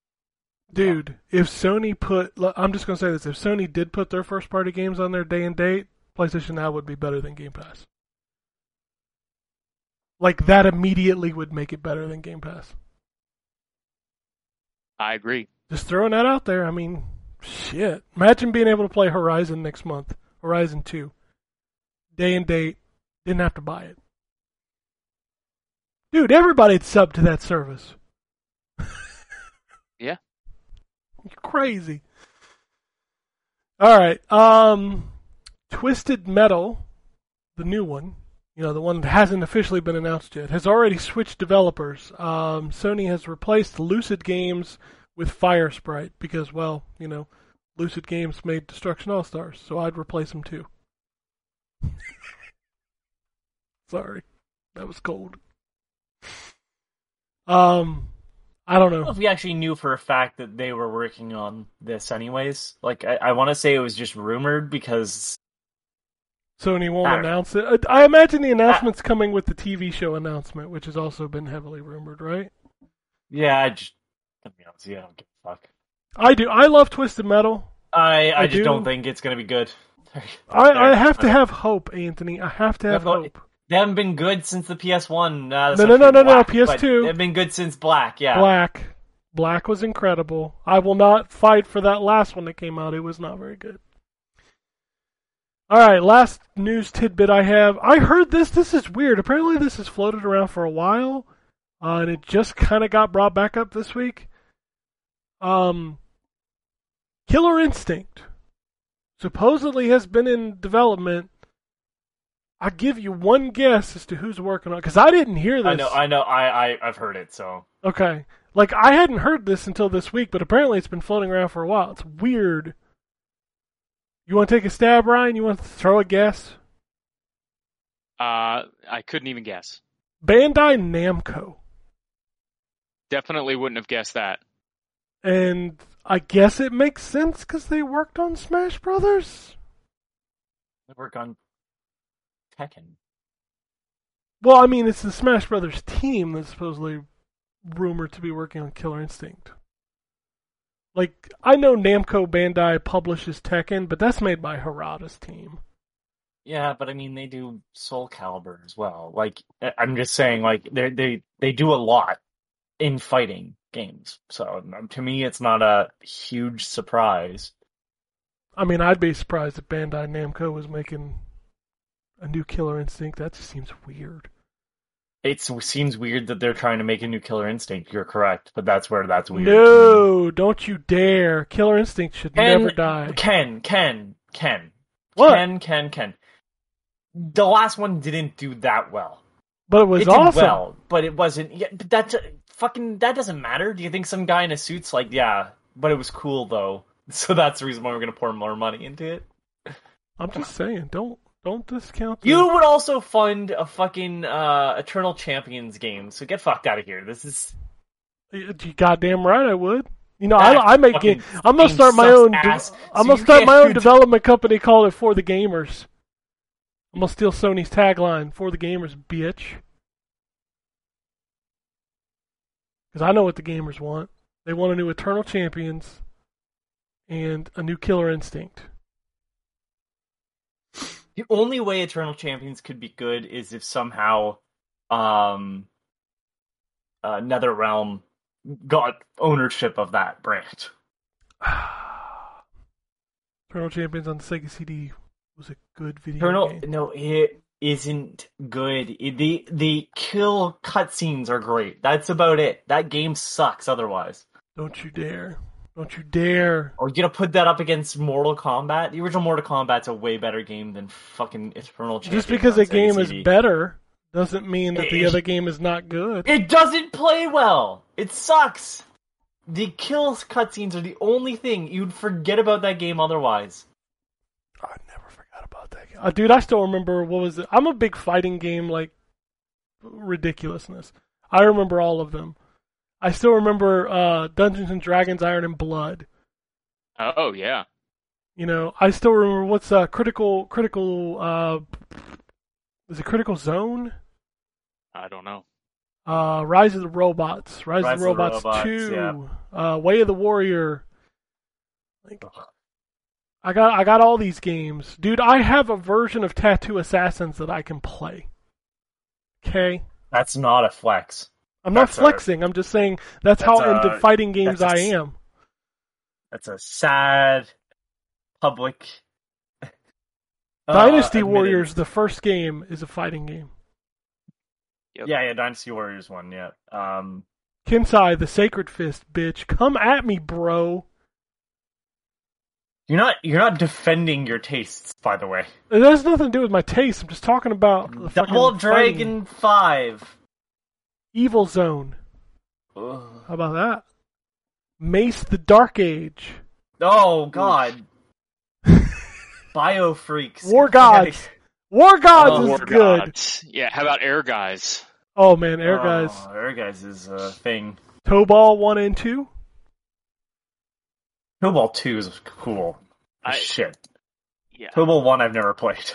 Dude, if Sony put... I'm just going to say this. If Sony did put their first-party games on their day and date, PlayStation Now would be better than Game Pass. Like, that immediately would make it better than Game Pass. I agree. Just throwing that out there. I mean, shit. Imagine being able to play Horizon next month. Horizon two. Day and date. Didn't have to buy it. Dude, everybody'd sub to that service. Yeah. Crazy. All right. Um, Twisted Metal, the new one, you know, the one that hasn't officially been announced yet, has already switched developers. Um, Sony has replaced Lucid Games with FireSprite because, well, you know, Lucid Games made Destruction All-Stars, so I'd replace them too. Sorry. That was cold. Um... I don't know. I don't know if we actually knew for a fact that they were working on this anyways. Like, I, I want to say it was just rumored because... Sony won't announce it. I imagine the announcement's I... coming with the T V show announcement, which has also been heavily rumored, right? Yeah, I just... To be honest, yeah, I don't give a fuck. I do. I love Twisted Metal. I, I, I just do. don't think it's going to be good. I, I have to have hope, Anthony. I have to have hope. They haven't been good since the P S one. Uh, no, no, no, no, Black, no, P S two. They've been good since Black, yeah. Black. Black was incredible. I will not fight for that last one that came out. It was not very good. All right, last news tidbit I have. I heard this. This is weird. Apparently this has floated around for a while, uh, and it just kind of got brought back up this week. Um, Killer Instinct supposedly has been in development. I'll give you one guess as to who's working on it, because I didn't hear this. I know, I know, I, I, I've heard it, so. Okay. Like, I hadn't heard this until this week, but apparently it's been floating around for a while. It's weird. You want to take a stab, Ryan? You want to throw a guess? Uh, I couldn't even guess. Bandai Namco. Definitely wouldn't have guessed that. And I guess it makes sense, because they worked on Smash Brothers? They worked on... Tekken. Well, I mean, it's the Smash Brothers team that's supposedly rumored to be working on Killer Instinct. Like, I know Namco Bandai publishes Tekken, but that's made by Harada's team. Yeah, but I mean, they do Soul Calibur as well. Like, I'm just saying, like, they they they do a lot in fighting games. So, to me, it's not a huge surprise. I mean, I'd be surprised if Bandai Namco was making... a new Killer Instinct. That just seems weird. It seems weird that they're trying to make a new Killer Instinct. You're correct, but that's where that's weird. No, don't you dare. Killer Instinct should Ken, never die. Ken, Ken, Ken. What? Ken, Ken, Ken. The last one didn't do that well. But it was it awesome. Did well, but it wasn't... Yeah, but that's, fucking, that doesn't matter. Do you think some guy in a suit's like, yeah, but it was cool, though. So that's the reason why we're going to pour more money into it. I'm just saying, don't... Don't discount them. You would also fund a fucking uh, Eternal Champions game, so get fucked out of here. This is... You goddamn right I would. You know, I, I make game, I'm gonna start my own. Ass, de- so I'm gonna start my own development company called it For the Gamers. I'm gonna steal Sony's tagline, For the Gamers, bitch. Because I know what the gamers want. They want a new Eternal Champions and a new Killer Instinct. The only way Eternal Champions could be good is if somehow um, uh, NetherRealm got ownership of that brand. Eternal Champions on the Sega C D was a good video Eternal, game. No, it isn't good. It, the the kill cutscenes are great. That's about it. That game sucks otherwise. Don't you dare. Don't you dare. Are you going to put that up against Mortal Kombat? The original Mortal Kombat's a way better game than fucking Eternal Champions. Just because a game is better doesn't mean that the other game is not good. It doesn't play well. It sucks. The kills cutscenes are the only thing. You'd forget about that game otherwise. I never forgot about that game. Uh, dude, I still remember what was it. I'm a big fighting game, like, ridiculousness. I remember all of them. I still remember uh, Dungeons and Dragons Iron and Blood. Oh, yeah. You know, I still remember what's uh, Critical... critical uh, is it Critical Zone? I don't know. Uh, Rise of the Robots. Rise, Rise of the Robots, of the Robots two. Yeah. Uh, Way of the Warrior. Like, I got I got all these games. Dude, I have a version of Tattoo Assassins that I can play. Okay? That's not a flex. I'm that's not flexing. A, I'm just saying that's, that's how a, into fighting games a, I am. That's a sad public. Dynasty uh, Warriors, the first game, is a fighting game. Yep. Yeah, yeah, Dynasty Warriors one, yeah. Um, Kensai, the Sacred Fist, bitch, come at me, bro. You're not you're not defending your tastes, by the way. It has nothing to do with my taste. I'm just talking about the Double Dragon five. Evil Zone. Ugh. How about that? Mace the Dark Age. Oh, God. Biofreaks. War Gods. War Gods oh, is War good. Gods. Yeah, how about Air Guys? Oh, man, Air oh, Guys. Air Guys is a thing. Tobal one and two? Tobal two is cool. I, Shit. Yeah. Tobal one I've never played.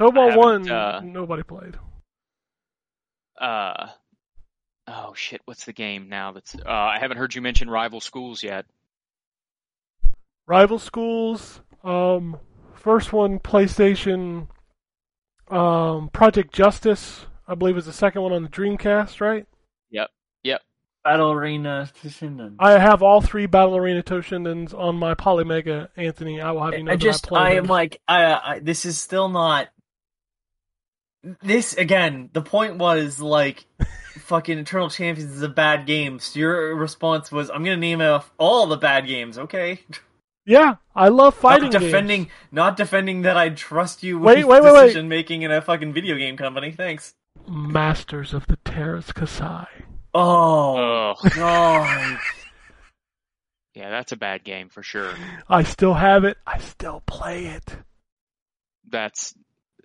Tobal one, uh... nobody played. Uh, oh shit, what's the game now that's, uh, I haven't heard you mention Rival Schools yet. Rival Schools, um, first one, PlayStation, um, Project Justice, I believe is the second one on the Dreamcast, right? Yep, yep. Battle Arena Toshinden. I have all three Battle Arena Toshindens on my Polymega, Anthony, I will have you know I just, that I play I am them. like, I, I, this is still not... This, again, the point was, like, fucking Eternal Champions is a bad game. So your response was, I'm going to name off all the bad games, okay? Yeah, I love fighting not defending, games. Not defending that I trust you with wait, wait, decision-making in a fucking video game company, thanks. Masters of the Terras Kasai. Oh, oh. God. Yeah, that's a bad game for sure. I still have it. I still play it. That's...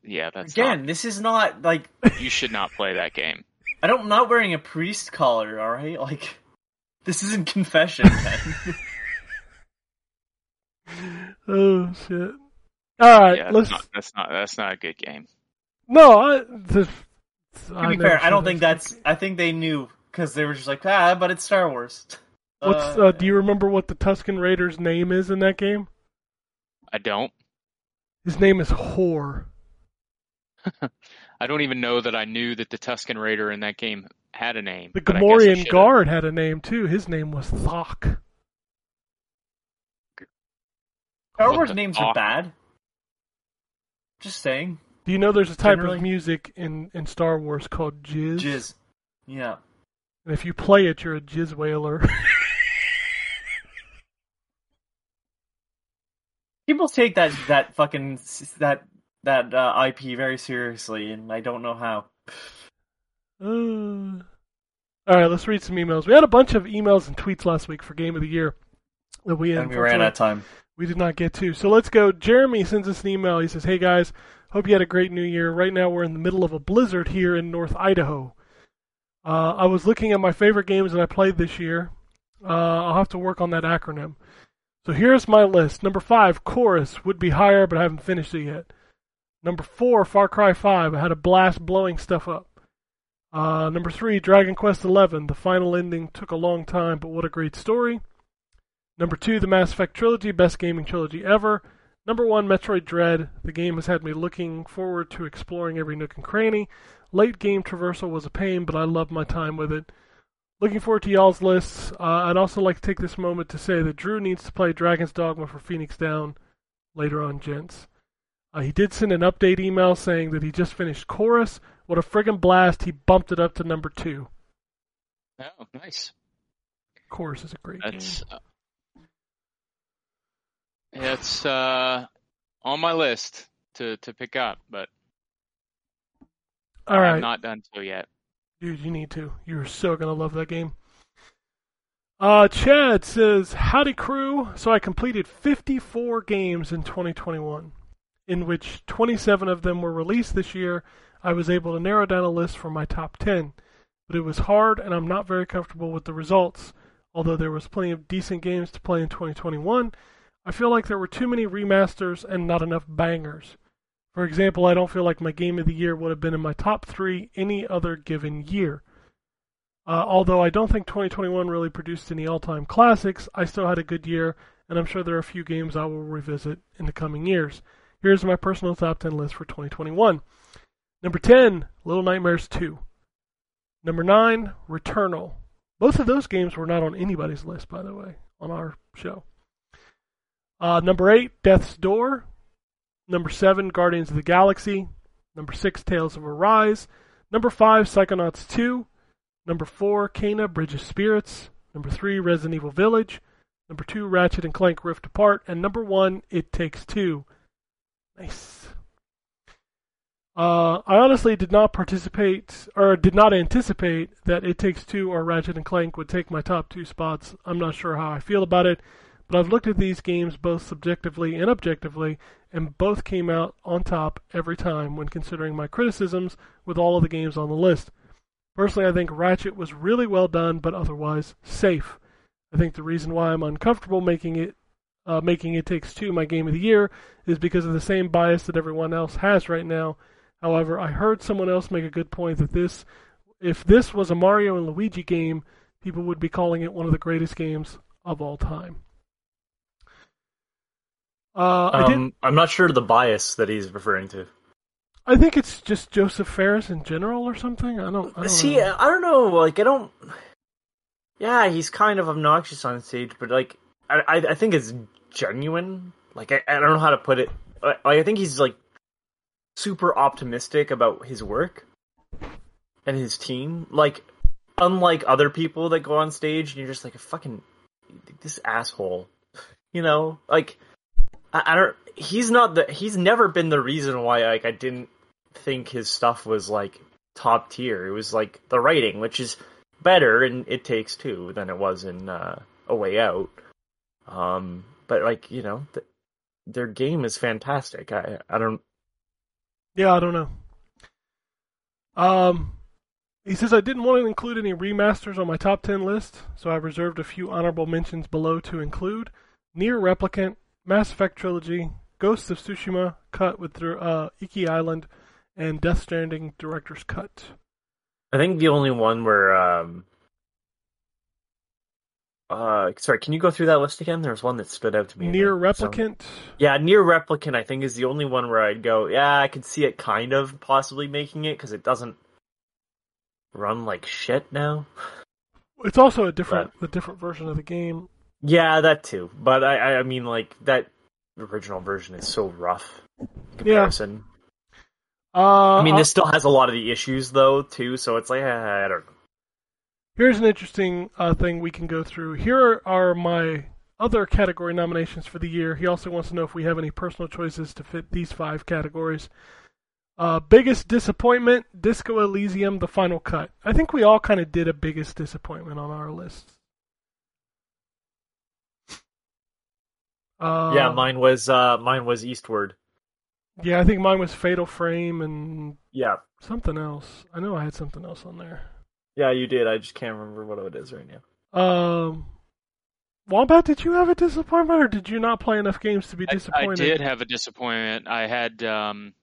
Yeah, that's Again, not, this is not, like... You should not play that game. I don't, I'm not wearing a priest collar, alright? Like, this isn't confession, man. Oh, shit. Alright, yeah, let's... Not, that's, not, that's not a good game. No, I... The, to be fair, I don't think that's... I think they knew, because they were just like, ah, but it's Star Wars. What's, uh, uh, do you remember what the Tusken Raider's name is in that game? I don't. His name is Whore. I don't even know that I knew that the Tusken Raider in that game had a name. The Gamorrean I I Guard had a name, too. His name was Thok. Star Wars names Thok. are bad. Just saying. Do you know there's a type Generally? of music in, in Star Wars called jizz? Jizz. Yeah. And if you play it, you're a jizz whaler. People take that that fucking that that uh, I P very seriously, and I don't know how. Uh, all right, let's read some emails. We had a bunch of emails and tweets last week for Game of the Year that we and we ran out of time. We did not get to. So let's go. Jeremy sends us an email. He says, "Hey guys, hope you had a great New Year. Right now we're in the middle of a blizzard here in North Idaho. Uh, I was looking at my favorite games that I played this year. Uh, I'll have to work on that acronym. So here's my list. Number five, Chorus. Would be higher, but I haven't finished it yet. Number four, Far Cry five. I had a blast blowing stuff up. Uh, number three, Dragon Quest eleven. The final ending took a long time, but what a great story. Number two, the Mass Effect trilogy. Best gaming trilogy ever. Number one, Metroid Dread. The game has had me looking forward to exploring every nook and cranny. Late game traversal was a pain, but I loved my time with it. Looking forward to y'all's lists. Uh, I'd also like to take this moment to say that Drew needs to play Dragon's Dogma for Phoenix Down later on, gents. Uh, he did send an update email saying that he just finished Chorus. What a friggin' blast. He bumped it up to number two. Oh, nice. Chorus is a great That's, game. Uh... Yeah, it's uh, on my list to, to pick up, but All right. I'm not done so yet. Dude, you need to. You're so going to love that game. Uh, Chad says, howdy crew. So I completed fifty-four games in twenty twenty-one, in which twenty-seven of them were released this year. I was able to narrow down a list for my top ten, but it was hard and I'm not very comfortable with the results. Although there was plenty of decent games to play in twenty twenty-one, I feel like there were too many remasters and not enough bangers. For example, I don't feel like my game of the year would have been in my top three any other given year. Uh, although I don't think twenty twenty-one really produced any all-time classics, I still had a good year, and I'm sure there are a few games I will revisit in the coming years. Here's my personal top ten list for twenty twenty-one. Number ten, Little Nightmares two. Number nine, Returnal. Both of those games were not on anybody's list, by the way, on our show. Uh, number eight, Death's Door. Number seven, Guardians of the Galaxy. Number six, Tales of Arise. Number five, Psychonauts two. Number four, Kena, Bridge of Spirits. Number three, Resident Evil Village. Number two, Ratchet and Clank Rift Apart. And number one, It Takes Two. Nice. Uh, I honestly did not participate, or did not anticipate that It Takes Two or Ratchet and Clank would take my top two spots. I'm not sure how I feel about it. But I've looked at these games both subjectively and objectively, and both came out on top every time when considering my criticisms with all of the games on the list. Personally, I think Ratchet was really well done, but otherwise safe. I think the reason why I'm uncomfortable making it uh, making It Takes Two my game of the year is because of the same bias that everyone else has right now. However, I heard someone else make a good point that this, if this was a Mario and Luigi game, people would be calling it one of the greatest games of all time. Uh, I um, I'm not sure the bias that he's referring to. I think it's just Joseph Ferris in general or something. I don't, I don't See, know. I don't know. Like, I don't... Yeah, he's kind of obnoxious on stage, but, like, I I, I think it's genuine. Like, I, I don't know how to put it. I, I think he's, like, super optimistic about his work and his team. Like, unlike other people that go on stage, and you're just like, a fucking... this asshole. You know? Like... I don't. He's not the. He's never been the reason why like I didn't think his stuff was like top tier. It was like the writing, which is better in It Takes Two than it was in uh, A Way Out. Um, but like you know, th- their game is fantastic. I I don't. Yeah, I don't know. Um, he says I didn't want to include any remasters on my top ten list, so I reserved a few honorable mentions below to include Nier Replicant, Mass Effect Trilogy, Ghosts of Tsushima, Cut with uh, Iki Island, and Death Stranding Director's Cut. I think the only one where... Um, uh, sorry, can you go through that list again? There's one that stood out to me. Nier Replicant? So, yeah, Nier Replicant, I think, is the only one where I'd go, yeah, I could see it kind of possibly making it, because it doesn't run like shit now. It's also a different, but... a different version of the game. Yeah, that too. But I, I mean, like that original version is so rough in comparison. Yeah. Uh, I mean, this uh, still has a lot of the issues, though, too, so it's like, I don't know. Here's an interesting uh, thing we can go through. Here are my other category nominations for the year. He also wants to know if we have any personal choices to fit these five categories. Uh, biggest disappointment, Disco Elysium, The Final Cut. I think we all kind of did a biggest disappointment on our list. Uh, yeah, mine was uh, mine was Eastward. Yeah, I think mine was Fatal Frame and yeah something else. I know I had something else on there. Yeah, you did. I just can't remember what it is right now. Um, Wombat, did you have a disappointment, or did you not play enough games to be disappointed? I, I did have a disappointment. I had um,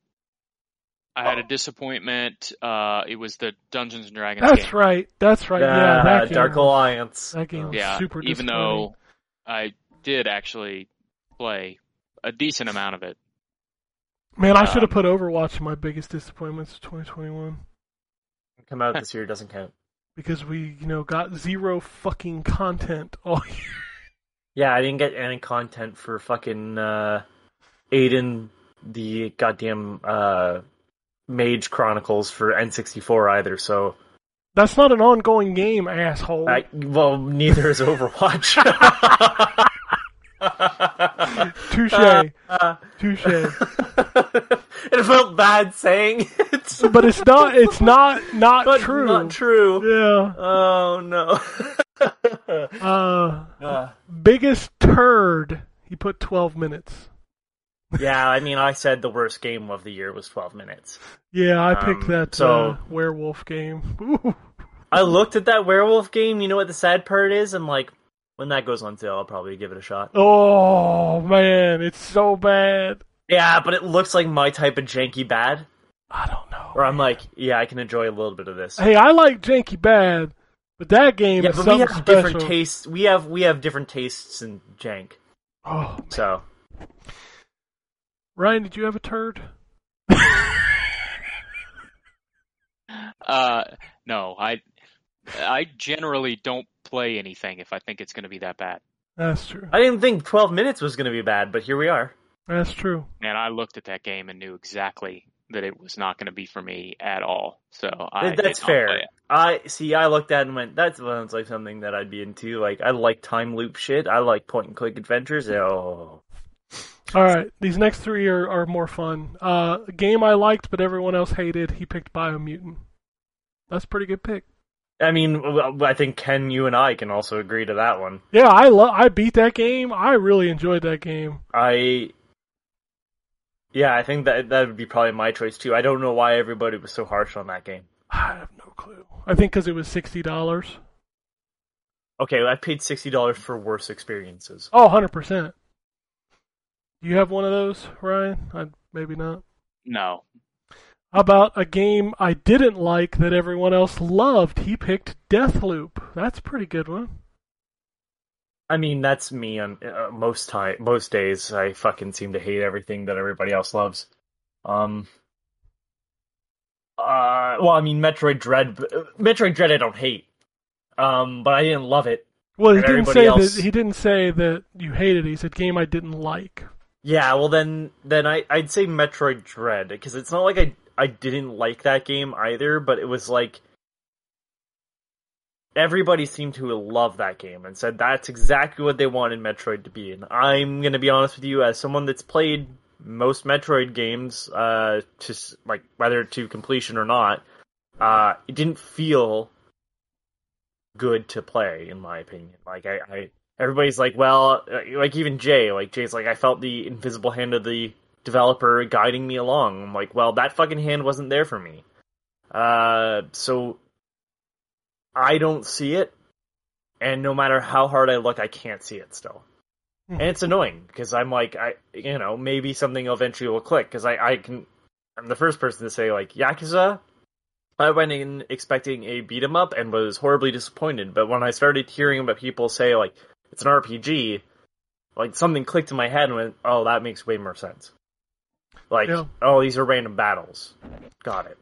I oh. had a disappointment. Uh, it was the Dungeons and Dragons. That's game. right. That's right. Yeah, yeah that Dark game, Alliance. That game was yeah, super disappointing. Even though I did actually play a decent amount of it. Man, I should have um, put Overwatch in my biggest disappointments of twenty twenty-one. Come out this year doesn't count. Because we, you know, got zero fucking content all year. Yeah, I didn't get any content for fucking uh, Aiden, the goddamn uh, Mage Chronicles for N sixty-four either, so... That's not an ongoing game, asshole. I, well, neither is Overwatch. Touché. Uh, Touché. It felt bad saying it. But it's not it's not not but true. Not true. Yeah. Oh no. uh, uh biggest turd. He put twelve minutes. Yeah, I mean I said the worst game of the year was twelve minutes. Yeah, I um, picked that so, uh, werewolf game. Ooh. I looked at that werewolf game, you know what the sad part is? I'm like, when that goes on sale, I'll probably give it a shot. Oh man, it's so bad. Yeah, but it looks like my type of janky bad. I don't know. Or I'm man. like, yeah, I can enjoy a little bit of this. Hey, I like janky bad, but that game yeah, is but something we have special. Different tastes. We have we have different tastes in jank. Oh, man. So Ryan, did you have a turd? uh, no, I I generally don't play anything if I think it's going to be that bad. That's true. I didn't think twelve minutes was going to be bad, but here we are. That's true. And I looked at that game and knew exactly that it was not going to be for me at all. So I that's fair. I see. I looked at it and went, "That sounds like something that I'd be into." Like I like time loop shit. I like point and click adventures. Oh. All right, these next three are, are more fun. Uh, a game I liked, but everyone else hated. He picked Biomutant. That's a pretty good pick. I mean, I think Ken, you and I can also agree to that one. Yeah, I lo- I beat that game. I really enjoyed that game. I. Yeah, I think that that would be probably my choice, too. I don't know why everybody was so harsh on that game. I have no clue. I think because it was sixty dollars. Okay, I paid sixty dollars for worse experiences. Oh, one hundred percent. Do you have one of those, Ryan? I, maybe not. No. How about a game I didn't like that everyone else loved? He picked Deathloop. That's a pretty good one. I mean, that's me on uh, most time, most days. I fucking seem to hate everything that everybody else loves. Um, uh, well, I mean, Metroid Dread. Metroid Dread, I don't hate, um, but I didn't love it. Well, he didn't say else... that. He didn't say that you hated it. He said game I didn't like. Yeah, well, then, then I I'd say Metroid Dread because it's not like I I didn't like that game either, but it was like. Everybody seemed to love that game and said that's exactly what they wanted Metroid to be. And I'm going to be honest with you, as someone that's played most Metroid games, uh, just like whether to completion or not, uh, it didn't feel good to play, in my opinion. Like I, I, everybody's like, well, like even Jay, like Jay's like, I felt the invisible hand of the developer guiding me along. I'm like, well, that fucking hand wasn't there for me. Uh, so. I don't see it, and no matter how hard I look, I can't see it still. Mm. And it's annoying, because I'm like, I, you know, maybe something eventually will click, because I, I can, I'm the first person to say, like, Yakuza, I went in expecting a beat-em-up and was horribly disappointed, but when I started hearing about people say, like, it's an R P G, like, something clicked in my head and went, oh, that makes way more sense. Like, yeah. Oh, these are random battles. Got it.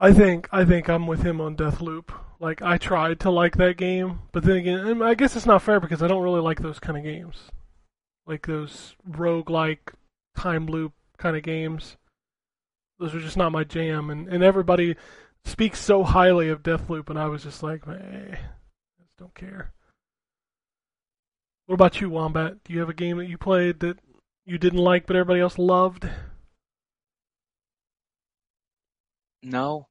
I think, I think I'm with him on Deathloop. Like, I tried to like that game, but then again, I guess it's not fair because I don't really like those kind of games. Like those roguelike, time loop kind of games. was just not my jam, and, and everybody speaks so highly of Deathloop, and I was just like, eh, I just don't care. What about you, Wombat? Do you have a game that you played that you didn't like but everybody else loved? No.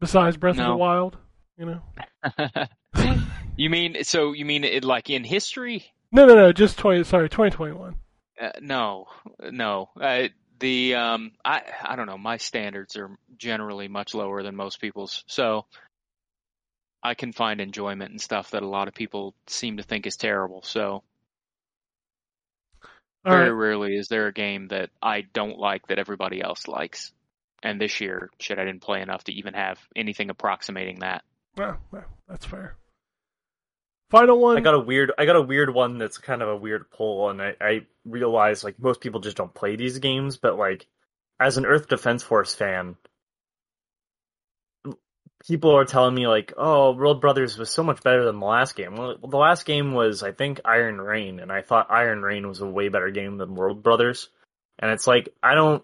Besides Breath no. of the Wild, you know? You mean, so you mean it like in history? No, no, no, just twenty, sorry, twenty twenty-one. Uh, no, no. Uh, the, um, I, I don't know, my standards are generally much lower than most people's, so I can find enjoyment in stuff that a lot of people seem to think is terrible, so All very right. rarely is there a game that I don't like that everybody else likes. And this year, shit, I didn't play enough to even have anything approximating that. Well, well, that's fair. Final one. I got a weird. I got a weird one that's kind of a weird pull, and I, I realize like most people just don't play these games. But like, as an Earth Defense Force fan, people are telling me like, "Oh, World Brothers was so much better than the last game." Well, the last game was, I think, Iron Reign, and I thought Iron Reign was a way better game than World Brothers. And it's like, I don't.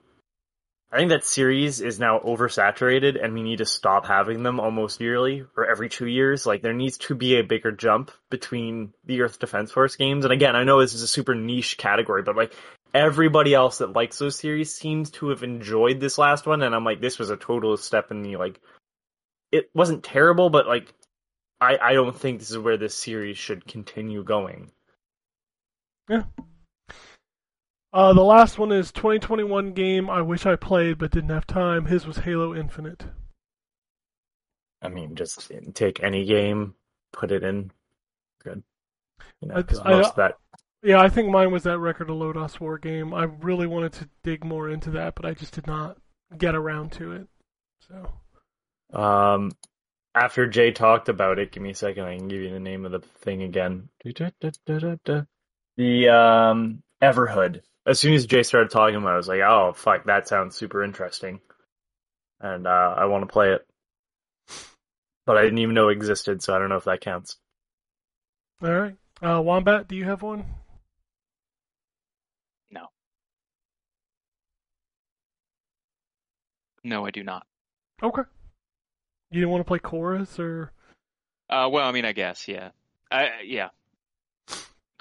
I think that series is now oversaturated, and we need to stop having them almost yearly or every two years. Like, there needs to be a bigger jump between the Earth Defense Force games. And again, I know this is a super niche category, but like everybody else that likes those series seems to have enjoyed this last one. And I'm like, this was a total step in the, like, it wasn't terrible, but like, I, I don't think this is where this series should continue going. Yeah. Uh, the last one is twenty twenty-one game I wish I played but didn't have time. His was Halo Infinite. I mean, just take any game, put it in. Good. You know, I, most I, of that... Yeah, I think mine was that Record of Lodoss War game. I really wanted to dig more into that, but I just did not get around to it. So, um, after Jay talked about it, give me a second. I can give you the name of the thing again. The um, Everhood. As soon as Jay started talking about it, I was like, oh, fuck, that sounds super interesting. And uh, I want to play it. But I didn't even know it existed, so I don't know if that counts. All right. Uh, Wombat, do you have one? No. No, I do not. Okay. You didn't want to play Chorus, or? Uh, well, I mean, I guess, yeah. I, yeah.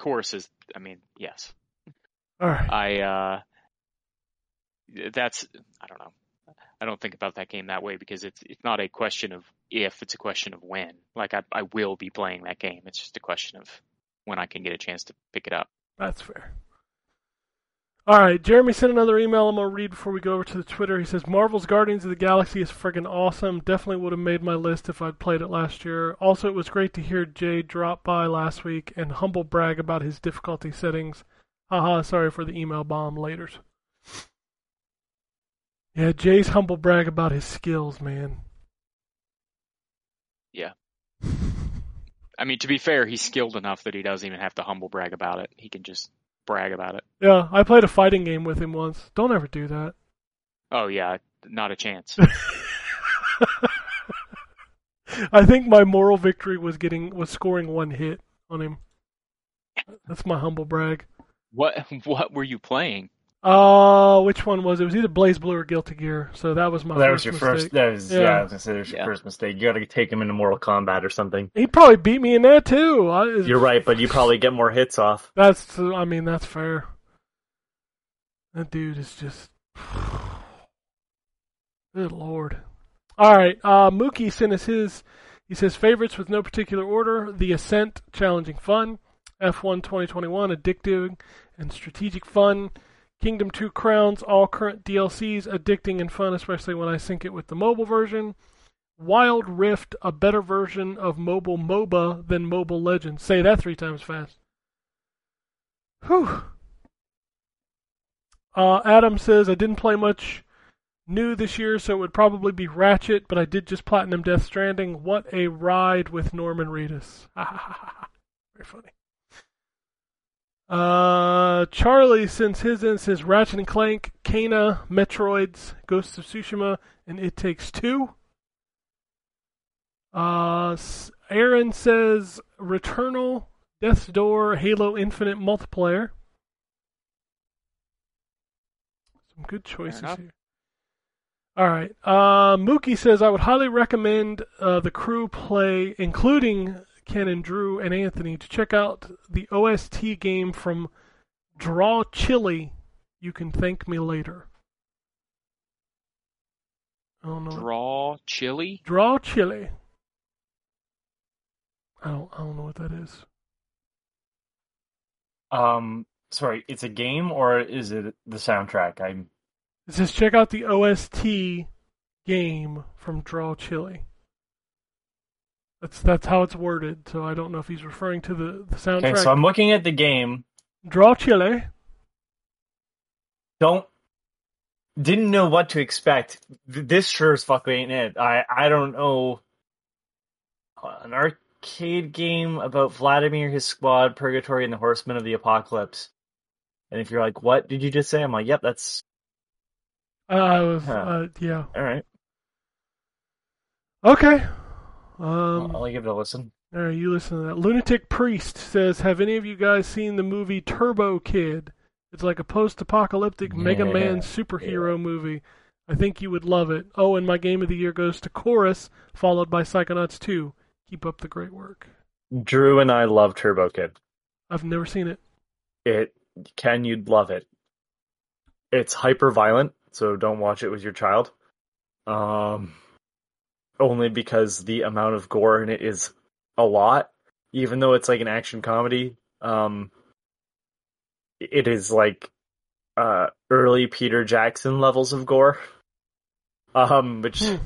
Chorus is, I mean, yes. All right. I, uh, that's, I don't know. I don't think about that game that way because it's it's not a question of if, it's a question of when. Like, I, I will be playing that game. It's just a question of when I can get a chance to pick it up. That's fair. All right, Jeremy sent another email I'm going to read before we go over to the Twitter. He says, Marvel's Guardians of the Galaxy is friggin' awesome. Definitely would have made my list if I'd played it last year. Also, it was great to hear Jay drop by last week and humble brag about his difficulty settings. Haha, sorry for the email bomb, laters. Yeah, Jay's humble brag about his skills, man. Yeah. I mean, to be fair, he's skilled enough that he doesn't even have to humble brag about it. He can just brag about it. Yeah, I played a fighting game with him once. Don't ever do that. Oh, yeah, not a chance. I think my moral victory was getting was scoring one hit on him. That's my humble brag. What what were you playing? Uh, which one was it? It was either BlazBlue or Guilty Gear. So that was my well, that first was your mistake. First, that was, yeah. yeah, I was going to say that was your yeah. first mistake. You got to take him into Mortal Kombat or something. He probably beat me in that too. I, You're right, but you probably get more hits off. That's, I mean, that's fair. That dude is just... Good lord. All right, uh, Mookie sent us his... He says, favorites with no particular order. The Ascent, challenging fun. F one twenty twenty-one, addictive and strategic fun. Kingdom two Crowns, all current D L Cs, addicting and fun, especially when I sync it with the mobile version. Wild Rift, a better version of mobile MOBA than Mobile Legends. Say that three times fast. Whew. Uh, Adam says, I didn't play much new this year, so it would probably be Ratchet, but I did just platinum Death Stranding. What a ride with Norman Reedus. Very funny. Uh, Charlie sends his in, says Ratchet and Clank, Kena, Metroids, Ghosts of Tsushima, and It Takes Two. Uh, Aaron says Returnal, Death's Door, Halo Infinite Multiplayer. Some good choices here. All right. Uh, Mookie says, I would highly recommend uh, the crew play, including Ken and Drew and Anthony, to check out the O S T game from Draw Chili. You can thank me later. I don't know. Draw Chili? Draw Chili. I don't, I don't know what that is. Um, sorry, it's a game or is it the soundtrack? I'm... It says check out the O S T game from Draw Chili. That's that's how it's worded, so I don't know if he's referring to the, the soundtrack. Okay, so I'm looking at the game. Draw Chili. Don't... Didn't know what to expect. This sure as fuck ain't it. I, I don't know. An arcade game about Vladimir, his squad, Purgatory, and the Horsemen of the Apocalypse. And if you're like, what did you just say? I'm like, yep, that's... Uh, I was, huh. uh, yeah. All right. Okay. Um, I'll give it a listen. All right, you listen to that. Lunatic Priest says, have any of you guys seen the movie Turbo Kid? It's like a post-apocalyptic yeah. Mega Man superhero yeah. movie. I think you would love it. Oh, and my game of the year goes to Chorus, followed by Psychonauts two. Keep up the great work. Drew and I love Turbo Kid. I've never seen it. It, Ken, you'd love it. It's hyper-violent, so don't watch it with your child. Um, only because the amount of gore in it is a lot. Even though it's like an action comedy, um, it is like uh, early Peter Jackson levels of gore, um, which hmm.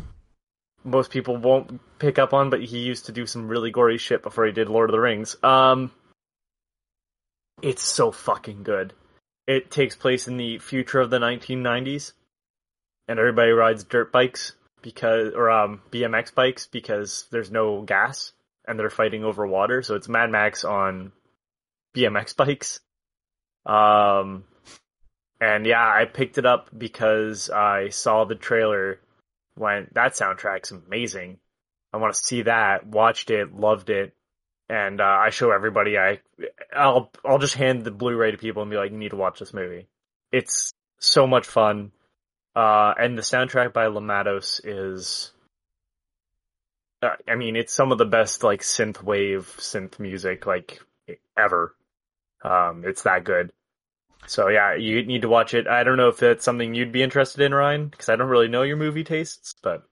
most people won't pick up on, but he used to do some really gory shit before he did Lord of the Rings. Um, it's so fucking good. It takes place in the future of the nineteen nineties, and everybody rides dirt bikes because, or um, B M X bikes because there's no gas, and they're fighting over water. So it's Mad Max on B M X bikes. Um, and yeah, I picked it up because I saw the trailer. Went, that soundtrack's amazing. I want to see that. Watched it, loved it. And uh, I show everybody. I, I'll I'll just hand the Blu-ray to people and be like, "You need to watch this movie. It's so much fun." Uh, and the soundtrack by Lamatos is, uh, I mean, it's some of the best like synth wave synth music like ever. Um, it's that good. So yeah, you need to watch it. I don't know if that's something you'd be interested in, Ryan, because I don't really know your movie tastes, but.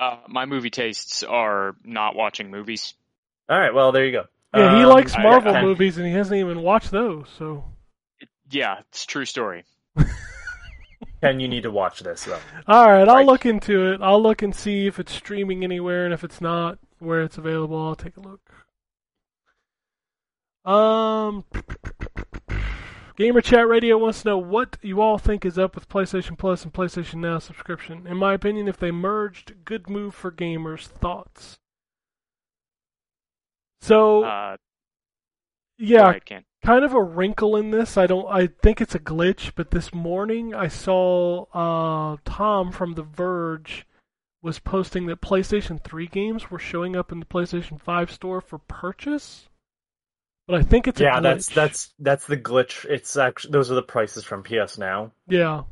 Uh, my movie tastes are not watching movies. All right, well, there you go. Yeah, um, he likes Marvel I, I, movies, and he hasn't even watched those, so... It, yeah, it's a true story. And you need to watch this, though. All right, I'll right. look into it. I'll look and see if it's streaming anywhere, and if it's not, where it's available, I'll take a look. Um, Gamer Chat Radio wants to know what you all think is up with PlayStation Plus and PlayStation Now subscription. In my opinion, if they merged, good move for gamers. Thoughts? So, uh, yeah, ahead, kind of a wrinkle in this. I don't. I think it's a glitch. But this morning, I saw uh, Tom from The Verge was posting that PlayStation three games were showing up in the PlayStation five store for purchase. But I think it's yeah, a glitch. that's that's that's the glitch. It's actually those are the prices from P S Now. Yeah,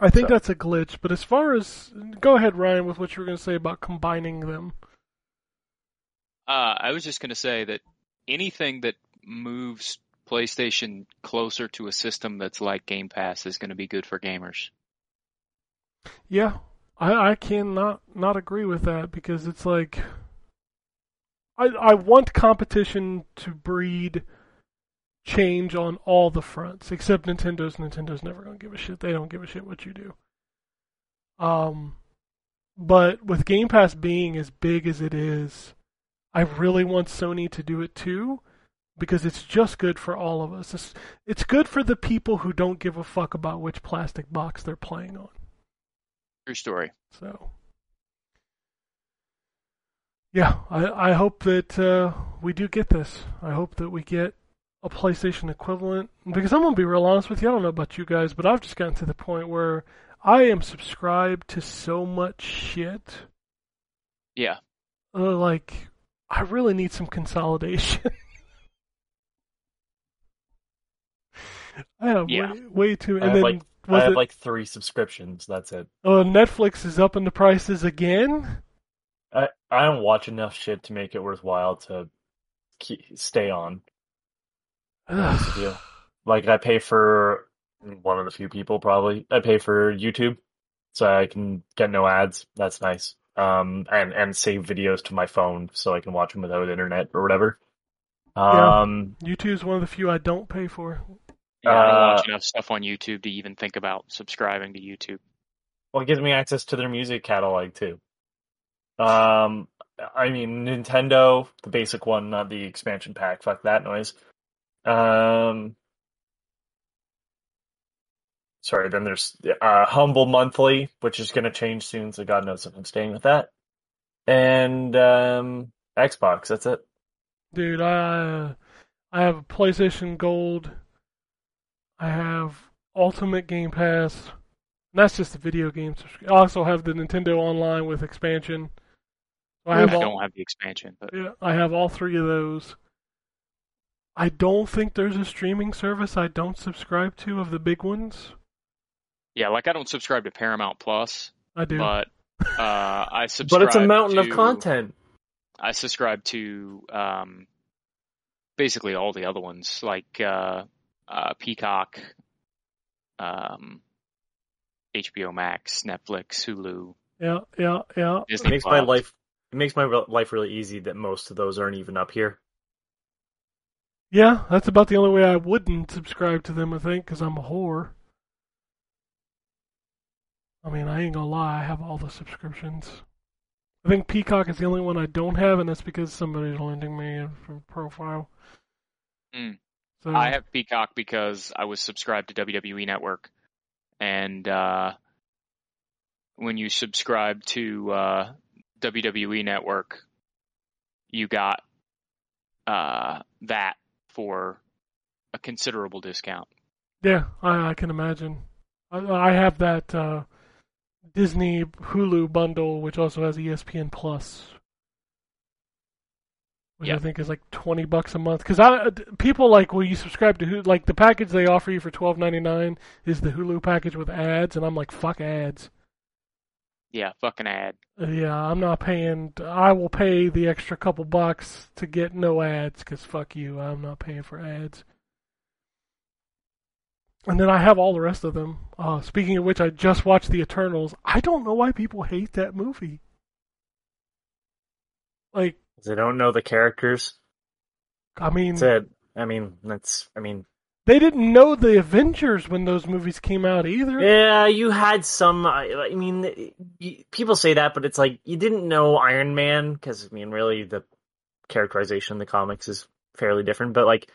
I think so. That's a glitch. But as far as go ahead, Ryan, with what you were going to say about combining them. Uh, I was just going to say that anything that moves PlayStation closer to a system that's like Game Pass is going to be good for gamers. Yeah, I, I cannot not agree with that because it's like. I, I want competition to breed change on all the fronts, except Nintendo's. Nintendo's never going to give a shit. They don't give a shit what you do. Um, but with Game Pass being as big as it is, I really want Sony to do it too, because it's just good for all of us. It's, it's good for the people who don't give a fuck about which plastic box they're playing on. True story. So... Yeah, I, I hope that uh, we do get this. I hope that we get a PlayStation equivalent. Because I'm going to be real honest with you. I don't know about you guys, but I've just gotten to the point where I am subscribed to so much shit. Yeah. Uh, like, I really need some consolidation. I have yeah. way, way too... And I have then, like Was I have it... like three subscriptions. That's it. Oh, Netflix is upping the prices again? I I don't watch enough shit to make it worthwhile to keep, stay on. Like, I pay for one of the few people, probably. I pay for YouTube, so I can get no ads. That's nice. Um, and, and save videos to my phone so I can watch them without internet or whatever. Um, yeah. YouTube's one of the few I don't pay for. Yeah, I don't watch uh, enough stuff on YouTube to even think about subscribing to YouTube. Well, it gives me access to their music catalog, too. Um, I mean, Nintendo, the basic one, not the expansion pack. Fuck that noise. Um, sorry, then there's uh, Humble Monthly, which is going to change soon, so God knows if I'm staying with that. And um, Xbox, that's it. Dude, I, I have a PlayStation Gold... I have Ultimate Game Pass. And that's just the video games. I also have the Nintendo Online with expansion. I, have I all, don't have the expansion. But... Yeah, I have all three of those. I don't think there's a streaming service I don't subscribe to of the big ones. Yeah, like I don't subscribe to Paramount Plus. I do. But uh, I subscribe But it's a mountain to, of content. I subscribe to um, basically all the other ones. Like... Uh, Uh, Peacock, um, H B O Max, Netflix, Hulu. Yeah, yeah, yeah. Disney it makes Wild. my life. It makes my life really easy that most of those aren't even up here. Yeah, that's about the only way I wouldn't subscribe to them. I think because I'm a whore. I mean, I ain't gonna lie. I have all the subscriptions. I think Peacock is the only one I don't have, and that's because somebody's lending me a profile. Hmm. So, I have Peacock because I was subscribed to W W E Network, and uh, when you subscribe to uh, W W E Network, you got uh, that for a considerable discount. Yeah, I, I can imagine. I, I have that uh, Disney Hulu bundle, which also has E S P N Plus. Which yep. I think is like twenty bucks a month. Because I people like, will you subscribe to Hulu? Like the package they offer you for twelve ninety nine is the Hulu package with ads, and I'm like, fuck ads. Yeah, fucking ad. Yeah, I'm not paying. I will pay the extra couple bucks to get no ads. Because fuck you, I'm not paying for ads. And then I have all the rest of them. Uh, speaking of which, I just watched The Eternals. I don't know why people hate that movie. Like. They don't know the characters. I mean, that's it. I mean, that's. I mean, they didn't know the Avengers when those movies came out either. Yeah, you had some. I mean, people say that, but it's like you didn't know Iron Man because I mean, really, the characterization in the comics is fairly different. But like,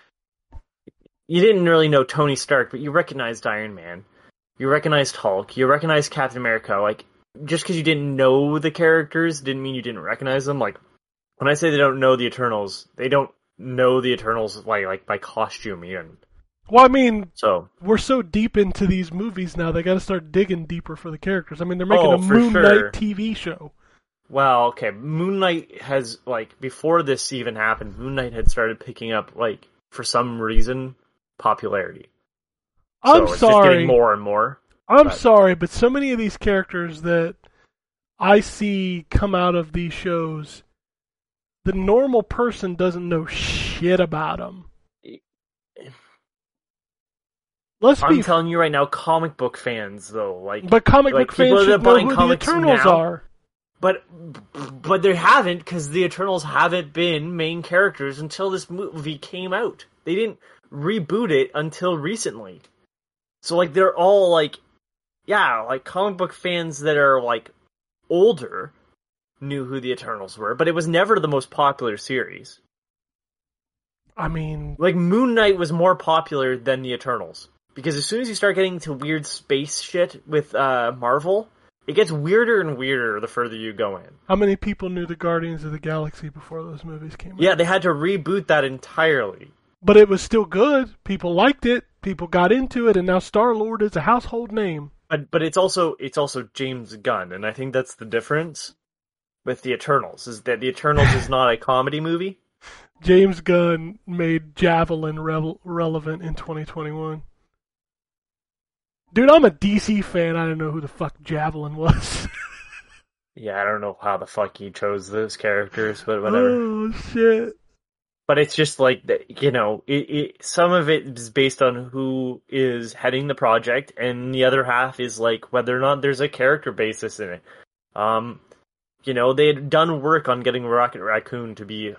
you didn't really know Tony Stark, but you recognized Iron Man, you recognized Hulk, you recognized Captain America. Like, just because you didn't know the characters didn't mean you didn't recognize them. Like. When I say they don't know the Eternals, they don't know the Eternals like like by costume even. Well, I mean, so we're so deep into these movies now, they got to start digging deeper for the characters. I mean, they're making oh, a Moon sure. Knight T V show. Well, okay, Moon Knight has like before this even happened, Moon Knight had started picking up like for some reason popularity. I'm so it's sorry, just getting more and more. I'm but... sorry, but so many of these characters that I see come out of these shows. The normal person doesn't know shit about them. Let's I'm be... telling you right now, comic book fans, though, like, but comic like book fans should know who the Eternals now, are. But but they haven't because the Eternals haven't been main characters until this movie came out. They didn't reboot it until recently. So like, they're all like, yeah, like comic book fans that are like older. Knew who the Eternals were, but it was never the most popular series. I mean... Like, Moon Knight was more popular than the Eternals. Because as soon as you start getting to weird space shit with uh, Marvel, it gets weirder and weirder the further you go in. How many people knew the Guardians of the Galaxy before those movies came out? Yeah, they had to reboot that entirely. But it was still good. People liked it. People got into it, and now Star-Lord is a household name. But but it's also it's also James Gunn, and I think that's the difference. With the Eternals, is that the Eternals is not a comedy movie? James Gunn made Javelin re- relevant in twenty twenty-one. Dude, I'm a D C fan. I don't know who the fuck Javelin was. Yeah, I don't know how the fuck he chose those characters, but whatever. Oh, shit. But it's just like, you know, it, it, some of it is based on who is heading the project, and the other half is like whether or not there's a character basis in it. Um, you know, they had done work on getting Rocket Raccoon to be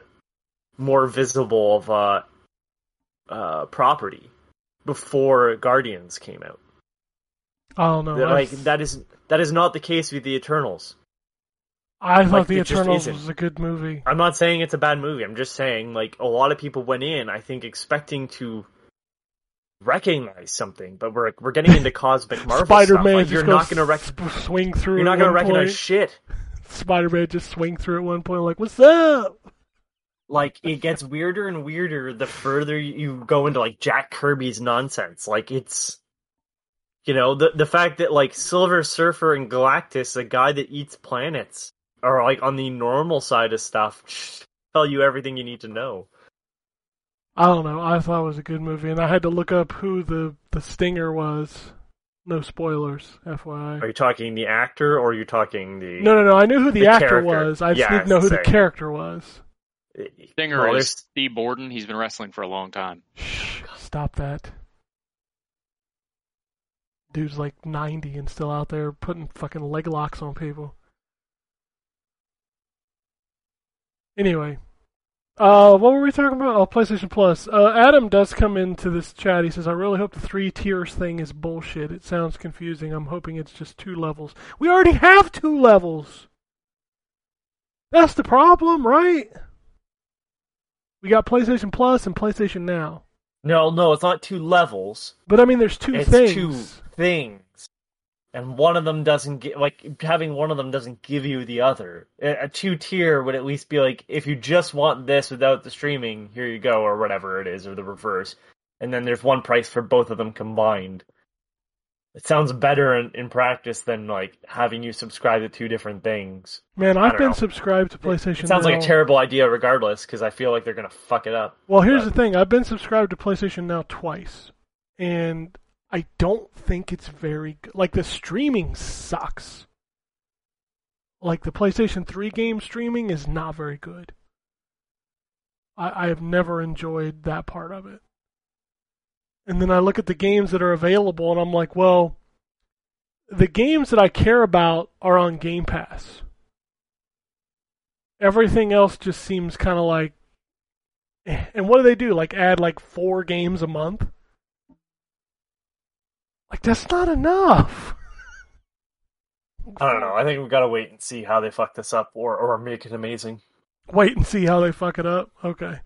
more visible of a uh, property before Guardians came out. Oh no! Like I've... that is that is not the case with the Eternals. I thought like, The Eternals was a good movie. I'm not saying it's a bad movie. I'm just saying, like, a lot of people went in, I think, expecting to recognize something, but we're we're getting into cosmic Marvel Spider-Man stuff. Like, just you're not going to rec- sp- swing through. You're not going to recognize point. Shit. Spider-Man just swing through at one point, like, what's up? Like, it gets weirder and weirder the further you go into like Jack Kirby's nonsense. Like, it's. You know, the the fact that like Silver Surfer and Galactus, a guy that eats planets, are like on the normal side of stuff, tell you everything you need to know. I don't know. I thought it was a good movie, and I had to look up who the, the stinger was. No spoilers, F Y I. Are you talking the actor, or are you talking the? No, no, no. I knew who the, the actor character. was. I just yeah, need to know who same. the character was. Stinger well, is Steve Borden. He's been wrestling for a long time. Shh, stop that. Dude's like ninety and still out there putting fucking leg locks on people. Anyway, uh, what were we talking about? Oh, PlayStation Plus. Uh, Adam does come into this chat. He says, I really hope the three tiers thing is bullshit. It sounds confusing. I'm hoping it's just two levels. We already have two levels! That's the problem, right? We got PlayStation Plus and PlayStation Now. No, no, it's not two levels. But I mean, there's two it's things. two things. And one of them doesn't get, like, having one of them doesn't give you the other. A two-tier would at least be like, if you just want this without the streaming, here you go, or whatever it is, or the reverse. And then there's one price for both of them combined. It sounds better in, in practice than, like, having you subscribe to two different things. Man, I've been know. subscribed to PlayStation Now. It sounds now. like a terrible idea regardless, because I feel like they're going to fuck it up. Well, here's but. the thing. I've been subscribed to PlayStation Now twice, and I don't think it's very good. Like, the streaming sucks. Like, the PlayStation three game streaming is not very good. I, I have never enjoyed that part of it. And then I look at the games that are available, and I'm like, well, the games that I care about are on Game Pass. Everything else just seems kind of like... Eh. And what do they do? Like, add, like, four games a month? Like, that's not enough! I don't know. I think we've got to wait and see how they fuck this up, or, or make it amazing. Wait and see how they fuck it up? Okay.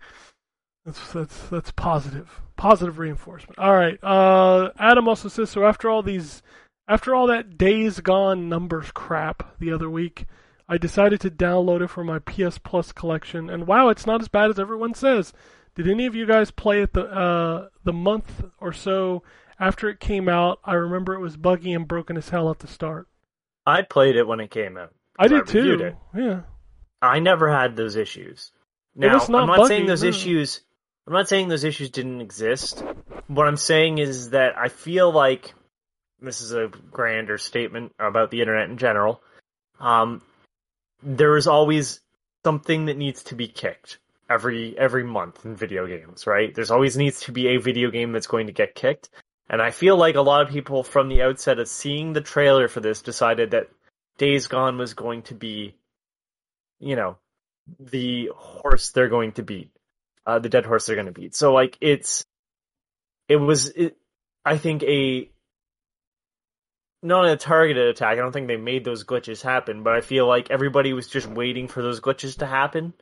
That's that's that's positive. Positive reinforcement. All right. Uh, Adam also says, so after all these, after all that Days Gone numbers crap the other week, I decided to download it from my P S Plus collection, and wow, it's not as bad as everyone says. Did any of you guys play it the uh, the month or so after it came out? I remember it was buggy and broken as hell at the start. I played it when it came out. I did I too. It. Yeah. I never had those issues. Now, not I'm not buggy, saying those no. issues. I'm not saying those issues didn't exist. What I'm saying is that I feel like, this is a grander statement about the internet in general, um, there is always something that needs to be kicked every every month in video games, right? There's always needs to be a video game that's going to get kicked. And I feel like a lot of people from the outset of seeing the trailer for this decided that Days Gone was going to be, you know, the horse they're going to beat. Uh, the dead horse they're going to beat. So, like, it's... It was, it, I think, a... Not a targeted attack. I don't think they made those glitches happen, but I feel like everybody was just waiting for those glitches to happen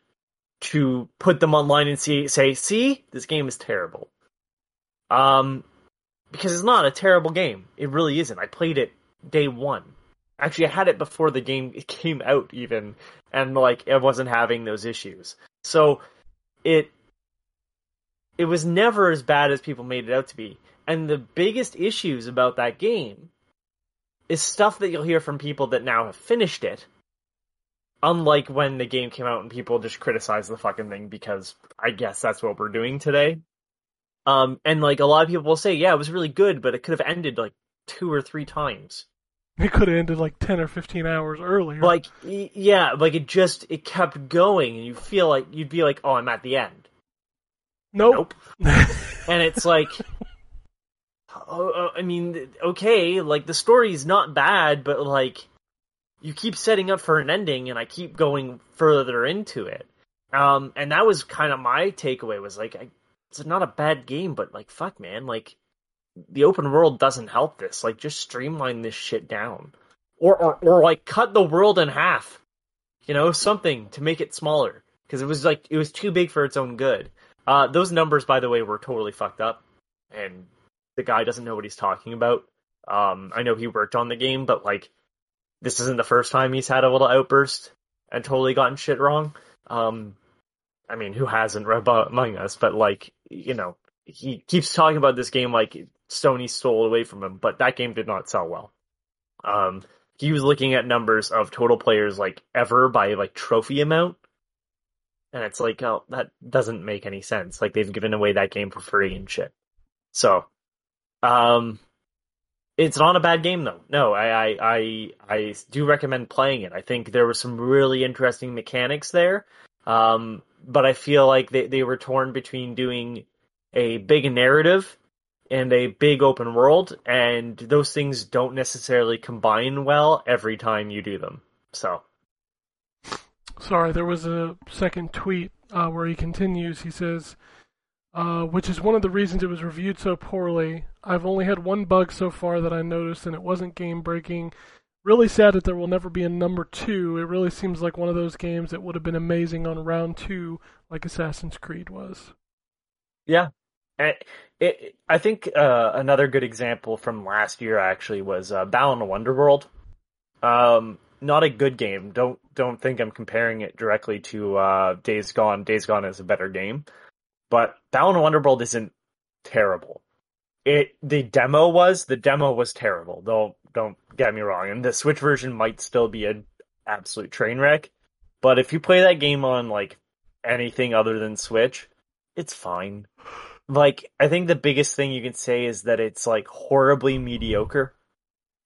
to put them online and see, say, see, this game is terrible. Um, because it's not a terrible game. It really isn't. I played it day one. Actually, I had it before the game came out, even. And, like, I wasn't having those issues. So, it... It was never as bad as people made it out to be. And the biggest issues about that game is stuff that you'll hear from people that now have finished it. Unlike when the game came out and people just criticized the fucking thing because I guess that's what we're doing today. Um, and like a lot of people will say, yeah, it was really good, but it could have ended like two or three times. It could have ended like ten or fifteen hours earlier. Like, yeah, like it just, it kept going, and you feel like, you'd be like, oh, I'm at the end. Nope. Nope. And it's like, oh, I mean, okay, like, the story's not bad, but like, you keep setting up for an ending, and I keep going further into it. Um, and that was kind of my takeaway, was like, I, it's not a bad game, but like, fuck, man, like, the open world doesn't help this. Like, just streamline this shit down. Or, or, or like, cut the world in half. You know, something to make it smaller. Because it was, like, it was too big for its own good. Uh, those numbers, by the way, were totally fucked up. And the guy doesn't know what he's talking about. Um, I know he worked on the game, but, like, this isn't the first time he's had a little outburst and totally gotten shit wrong. Um, I mean, who hasn't among us? But, like, you know, he keeps talking about this game like Sony stole away from him, but that game did not sell well. Um, he was looking at numbers of total players like ever by like trophy amount, and it's like, oh, that doesn't make any sense. Like, they've given away that game for free and shit. So, um, it's not a bad game though. No, I I I, I do recommend playing it. I think there were some really interesting mechanics there, um, but I feel like they they were torn between doing a big narrative and a big open world, and those things don't necessarily combine well every time you do them. So, sorry, there was a second tweet uh, where he continues. He says, uh, which is one of the reasons it was reviewed so poorly. I've only had one bug so far that I noticed, and it wasn't game-breaking. Really sad that there will never be a number two. It really seems like one of those games that would have been amazing on round two, like Assassin's Creed was. Yeah. It, it, I think uh, another good example from last year actually was uh, Bound to Wonderworld. Um, not a good game. Don't don't think I'm comparing it directly to uh, Days Gone. Days Gone is a better game, but Bound to Wonderworld isn't terrible. It the demo was the demo was terrible. Don't don't get me wrong. And the Switch version might still be an absolute train wreck, but if you play that game on like anything other than Switch, it's fine. Like, I think the biggest thing you can say is that it's, like, horribly mediocre.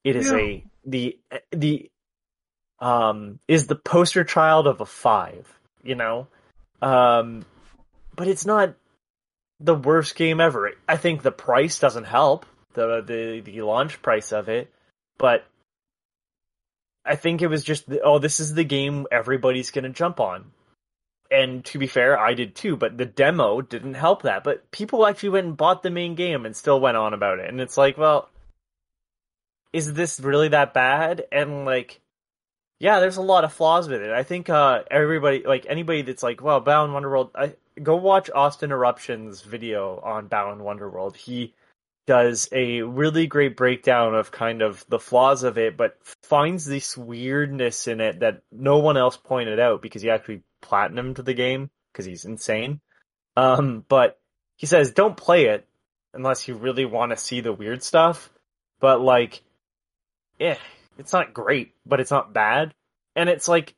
It is yeah. a, the, the, um, is the poster child of a five, you know? Um, but it's not the worst game ever. I think the price doesn't help, the, the, the launch price of it, but I think it was just, the, oh, this is the game everybody's gonna jump on. And to be fair, I did too, but the demo didn't help that. But people actually went and bought the main game and still went on about it. And it's like, well, is this really that bad? And like, yeah, there's a lot of flaws with it. I think uh, everybody, like anybody that's like, well, Bound Wonderworld, I, go watch Austin Eruption's video on Bound Wonderworld. He does a really great breakdown of kind of the flaws of it, but finds this weirdness in it that no one else pointed out because he actually platinum to the game because he's insane. Um, but he says don't play it unless you really want to see the weird stuff. But like, eh, it's not great, but it's not bad. And it's like,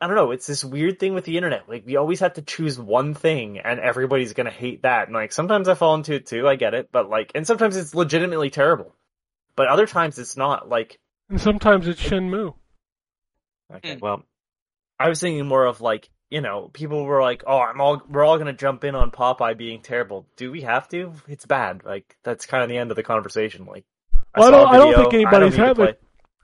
I don't know, it's this weird thing with the internet. Like, we always have to choose one thing and everybody's gonna hate that. And like, sometimes I fall into it too, I get it, but like, and sometimes it's legitimately terrible. But other times it's not, like... And sometimes it's Shenmue. Okay, well... I was thinking more of like, you know, people were like, "Oh, I'm all we're all gonna jump in on Popeye being terrible." Do we have to? It's bad. Like, that's kind of the end of the conversation. Like, well, I, don't, I don't think anybody's I don't having.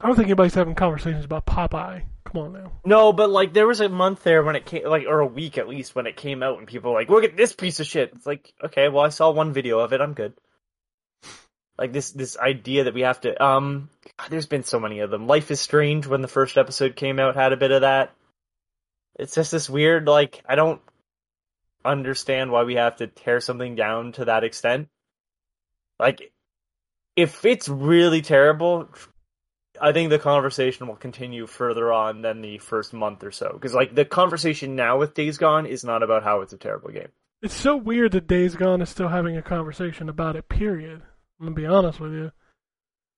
I don't think anybody's having conversations about Popeye. Come on now. No, but like, there was a month there when it came, like, or a week at least when it came out, and people were like, "Look at this piece of shit." It's like, okay, well, I saw one video of it. I'm good. Like, this this idea that we have to. Um, God, there's been so many of them. Life is Strange, when the first episode came out, had a bit of that. It's just this weird, like, I don't understand why we have to tear something down to that extent. Like, if it's really terrible, I think the conversation will continue further on than the first month or so. Because, like, the conversation now with Days Gone is not about how it's a terrible game. It's so weird that Days Gone is still having a conversation about it, period. I'm going to be honest with you.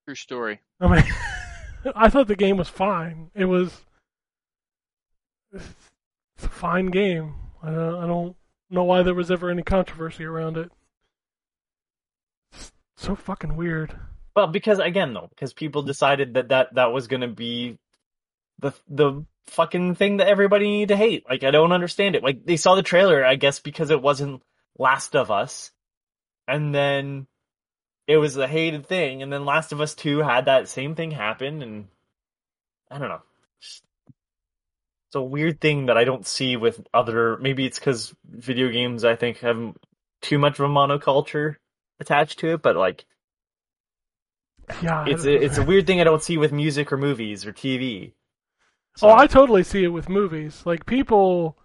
True story. I mean, I thought the game was fine. It was... It's a fine game. I don't, I don't know why there was ever any controversy around it. It's so fucking weird. Well, because, again, though, because people decided that that, that was going to be the the fucking thing that everybody needed to hate. Like, I don't understand it. Like, they saw the trailer, I guess, because it wasn't Last of Us. And then it was the hated thing. And then Last of Us two had that same thing happen. And I don't know. It's a weird thing that I don't see with other... Maybe it's because video games, I think, have too much of a monoculture attached to it. But, like... Yeah, it's a, it's a weird thing I don't see with music or movies or T V. So. Oh, I totally see it with movies. Like, people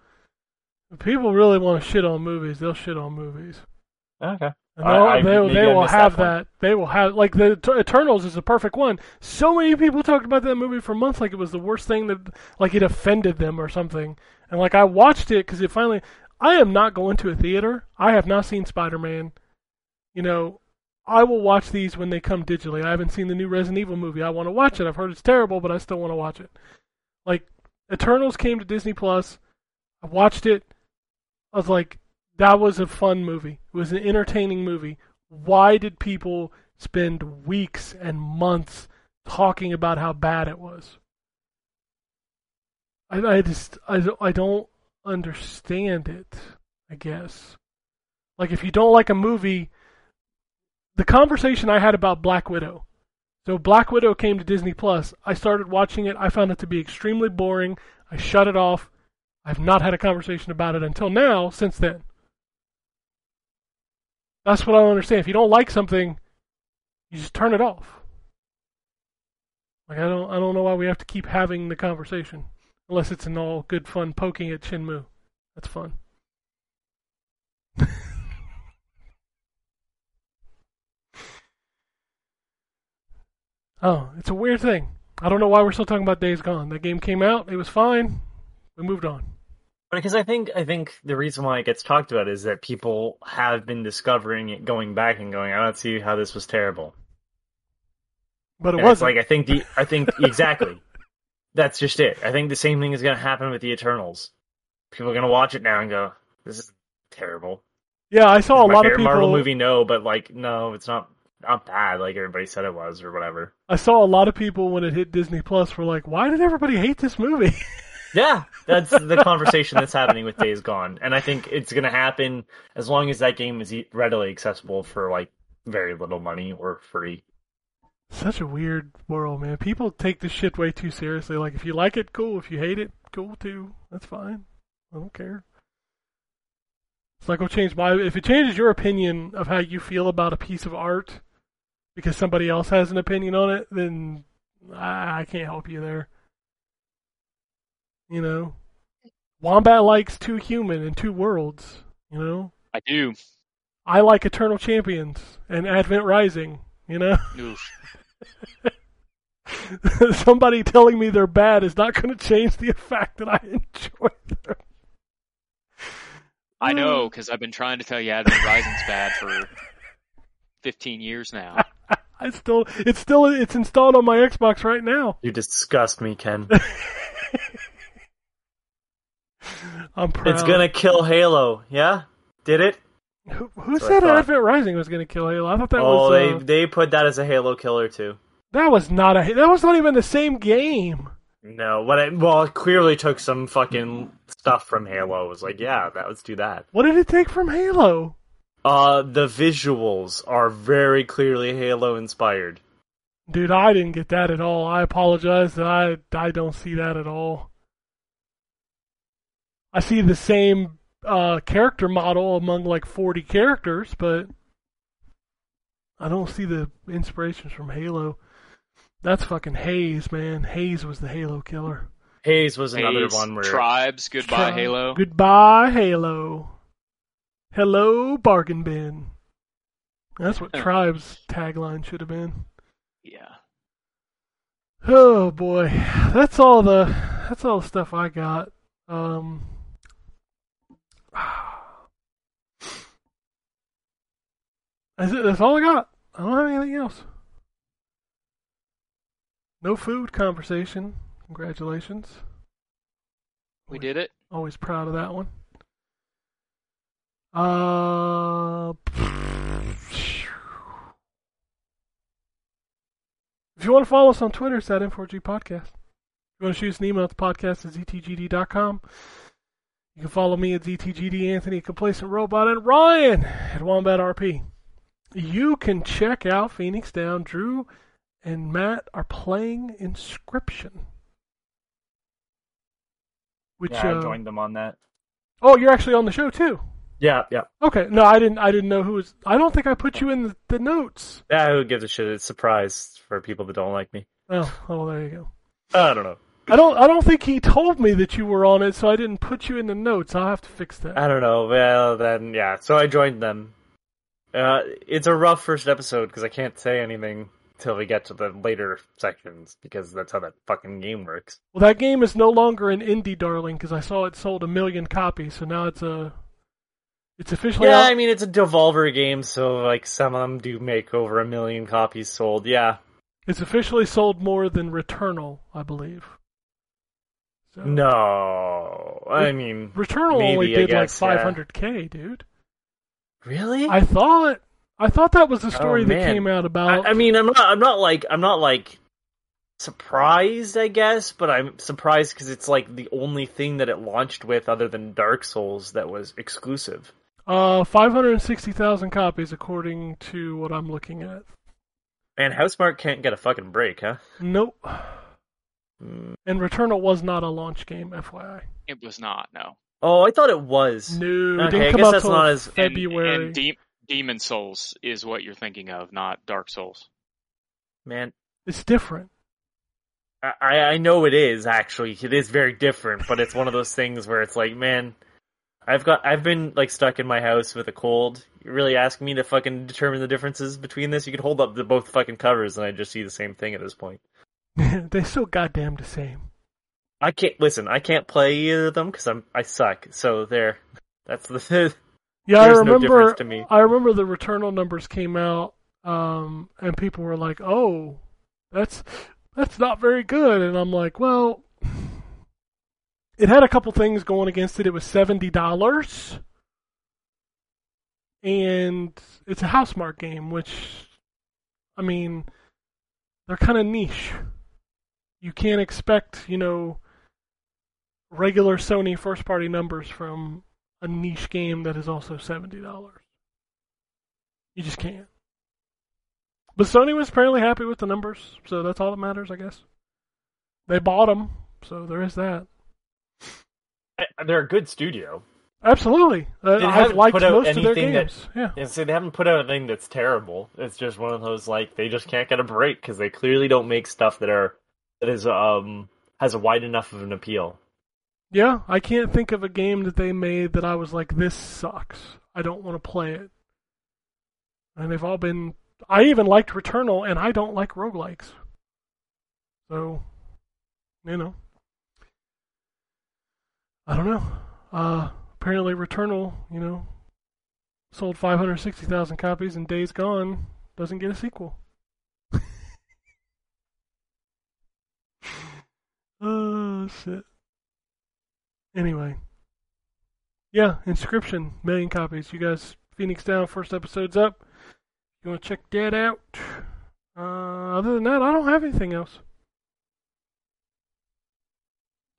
people really want to shit on movies. They'll shit on movies. Okay. And I, they I, they, they will have that. that. They will have... Like, the Eternals is a perfect one. So many people talked about that movie for months like it was the worst thing that... Like, it offended them or something. And, like, I watched it because it finally... I am not going to a theater. I have not seen Spider-Man. You know... I will watch these when they come digitally. I haven't seen the new Resident Evil movie. I want to watch it. I've heard it's terrible, but I still want to watch it. Like, Eternals came to Disney Plus. I watched it. I was like, that was a fun movie. It was an entertaining movie. Why did people spend weeks and months talking about how bad it was? I, I just, I, I don't understand it, I guess. Like, if you don't like a movie... The conversation I had about Black Widow. So Black Widow came to Disney Plus. I started watching it. I found it to be extremely boring. I shut it off. I've not had a conversation about it until now, since then. That's what I don't understand. If you don't like something, you just turn it off. Like I don't I don't know why we have to keep having the conversation. Unless it's an all good fun poking at Shenmue. That's fun. Oh, it's a weird thing. I don't know why we're still talking about Days Gone. That game came out, it was fine, we moved on. Because I think I think the reason why it gets talked about is that people have been discovering it, going back and going, I don't see how this was terrible. But it and wasn't. It's like I think the I think exactly. That's just it. I think the same thing is going to happen with the Eternals. People are going to watch it now and go, this is terrible. Yeah, I saw a lot of people. Marvel movie, no, but like, no, it's not. Not bad, like everybody said it was, or whatever. I saw a lot of people when it hit Disney Plus were like, "Why did everybody hate this movie?" Yeah, that's the conversation that's happening with Days Gone, and I think it's going to happen as long as that game is readily accessible for like very little money or free. Such a weird world, man. People take this shit way too seriously. Like, if you like it, cool. If you hate it, cool too. That's fine. I don't care. It's not going to change my. If it changes your opinion of how you feel about a piece of art. Because somebody else has an opinion on it, then I, I can't help you there. You know? Wombat likes Two Human and Two Worlds, you know? I do. I like Eternal Champions and Advent Rising, you know? Somebody telling me they're bad is not going to change the fact that I enjoy them. I know, because I've been trying to tell you Advent Rising's bad for fifteen years now. I still, it's still, it's installed on my Xbox right now. You disgust me, Ken. I'm proud. It's gonna kill Halo. Yeah, did it? Who, who said Advent Rising was gonna kill Halo? I thought that oh, was. Oh, uh, they they put that as a Halo killer too. That was not a. That was not even the same game. No, what? It, well, it clearly took some fucking stuff from Halo. It was like, yeah, that let's do that. What did it take from Halo? Uh, the visuals are very clearly Halo-inspired. Dude, I didn't get that at all. I apologize that I, I don't see that at all. I see the same uh, character model among like forty characters, but I don't see the inspirations from Halo. That's fucking Hayes, man. Hayes was the Halo killer. Hayes was another Hayes, one where... Tribes, goodbye Tri- Halo. Goodbye Halo. Hello, bargain bin. That's what Tribe's tagline should have been. Yeah. Oh boy, that's all the that's all the stuff I got. Um, that's, it, that's all I got. I don't have anything else. No food conversation. Congratulations. We always, did it. Always proud of that one. Uh, If you want to follow us on Twitter, it's at M four G Podcast. If you want to shoot us an email, it's podcast at z t g d dot com. You can follow me at Z T G D, Anthony, Complacent Robot, and Ryan at Wombat R P. You can check out Phoenix Down. Drew and Matt are playing Inscription. Which, yeah, I joined uh, them on that. Oh, you're actually on the show too. Yeah, yeah. Okay, no, I didn't. I didn't know who was. I don't think I put you in the, the notes. Yeah, who gives a shit? It's a surprise for people that don't like me. Oh, oh, there you go. I don't know. I don't. I don't think he told me that you were on it, so I didn't put you in the notes. I'll have to fix that. I don't know. Well, then, yeah. So I joined them. Uh, it's a rough first episode because I can't say anything till we get to the later sections, because that's how that fucking game works. Well, that game is no longer an indie darling, because I saw it sold a million copies, so now it's a... It's officially... Yeah, out. I mean, it's a Devolver game, so, like, some of them do make over a million copies sold, yeah. It's officially sold more than Returnal, I believe. So, no, I mean... Returnal maybe, only did, guess, like, five hundred K, yeah. Dude. Really? I thought... I thought that was the story oh, that came out about. I, I mean, I'm not, I'm not like, I'm not like surprised, I guess, but I'm surprised because it's like the only thing that it launched with, other than Dark Souls, that was exclusive. Uh, five hundred sixty thousand copies, according to what I'm looking at. Man, Housemarque can't get a fucking break, huh? Nope. Mm. And Returnal was not a launch game, F Y I. It was not. No. Oh, I thought it was. No, okay, it didn't come I guess out that's not as February. And, and deep... Demon Souls is what you're thinking of, not Dark Souls. Man. It's different. I, I know it is, actually. It is very different, but it's one of those things where it's like, man, I've got I've been like stuck in my house with a cold. You're really asking me to fucking determine the differences between this? You could hold up the both fucking covers and I just see the same thing at this point. They're so goddamn the same. I can't listen, I can't play either of them because I'm I suck. So there. That's the Yeah, There's I remember. No to me. I remember the Returnal numbers came out, um, and people were like, "Oh, that's that's not very good." And I'm like, "Well, it had a couple things going against it. It was seventy dollars, and it's a Housemarque game, which, I mean, they're kind of niche. You can't expect, you know, regular Sony first party numbers from." A niche game that is also seventy dollars. You just can't. But Sony was apparently happy with the numbers, so that's all that matters, I guess. They bought them, so there is that. They're a good studio. Absolutely. They I've liked most of their games. That, yeah. So they haven't put out anything that's terrible. It's just one of those, like, they just can't get a break because they clearly don't make stuff that are that is um has a wide enough of an appeal. Yeah, I can't think of a game that they made that I was like, this sucks. I don't want to play it. And they've all been... I even liked Returnal, and I don't like roguelikes. So, you know. I don't know. Uh, apparently Returnal, you know, sold five hundred sixty thousand copies, and Days Gone doesn't get a sequel. Oh, shit. Anyway, yeah, Inscription, million copies. You guys, Phoenix Down, first episode's up. You want to check that out? Uh, other than that, I don't have anything else.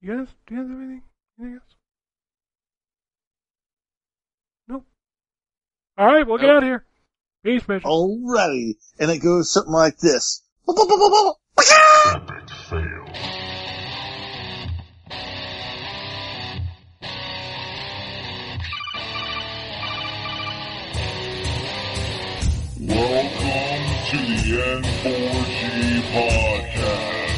You guys, do you guys have anything, anything else? Nope. All right, we'll get nope. out of here. Peace, bitch. Alrighty, and it goes something like this. Epic fail. Welcome to the N four G Podcast.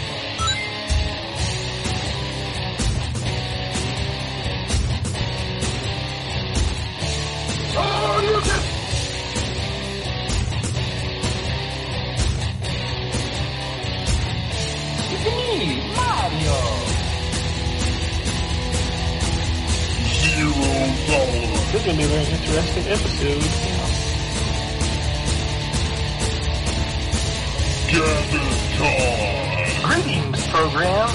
Oh, you can... It's me, Mario. Zero dollars. This is going to be a very interesting episode. Greetings, program.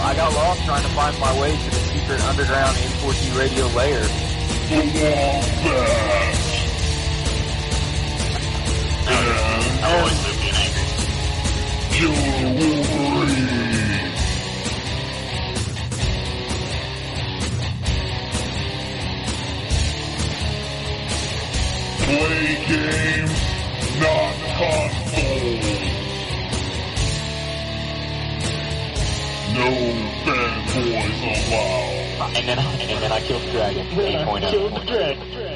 I got lost trying to find my way to the secret underground N four G radio layer. The Wombat. I always lived in anger. Killer Wolverine. Play games, not consoles. No fanboys allowed. And then, and then I killed the dragon. Then I killed the dragon.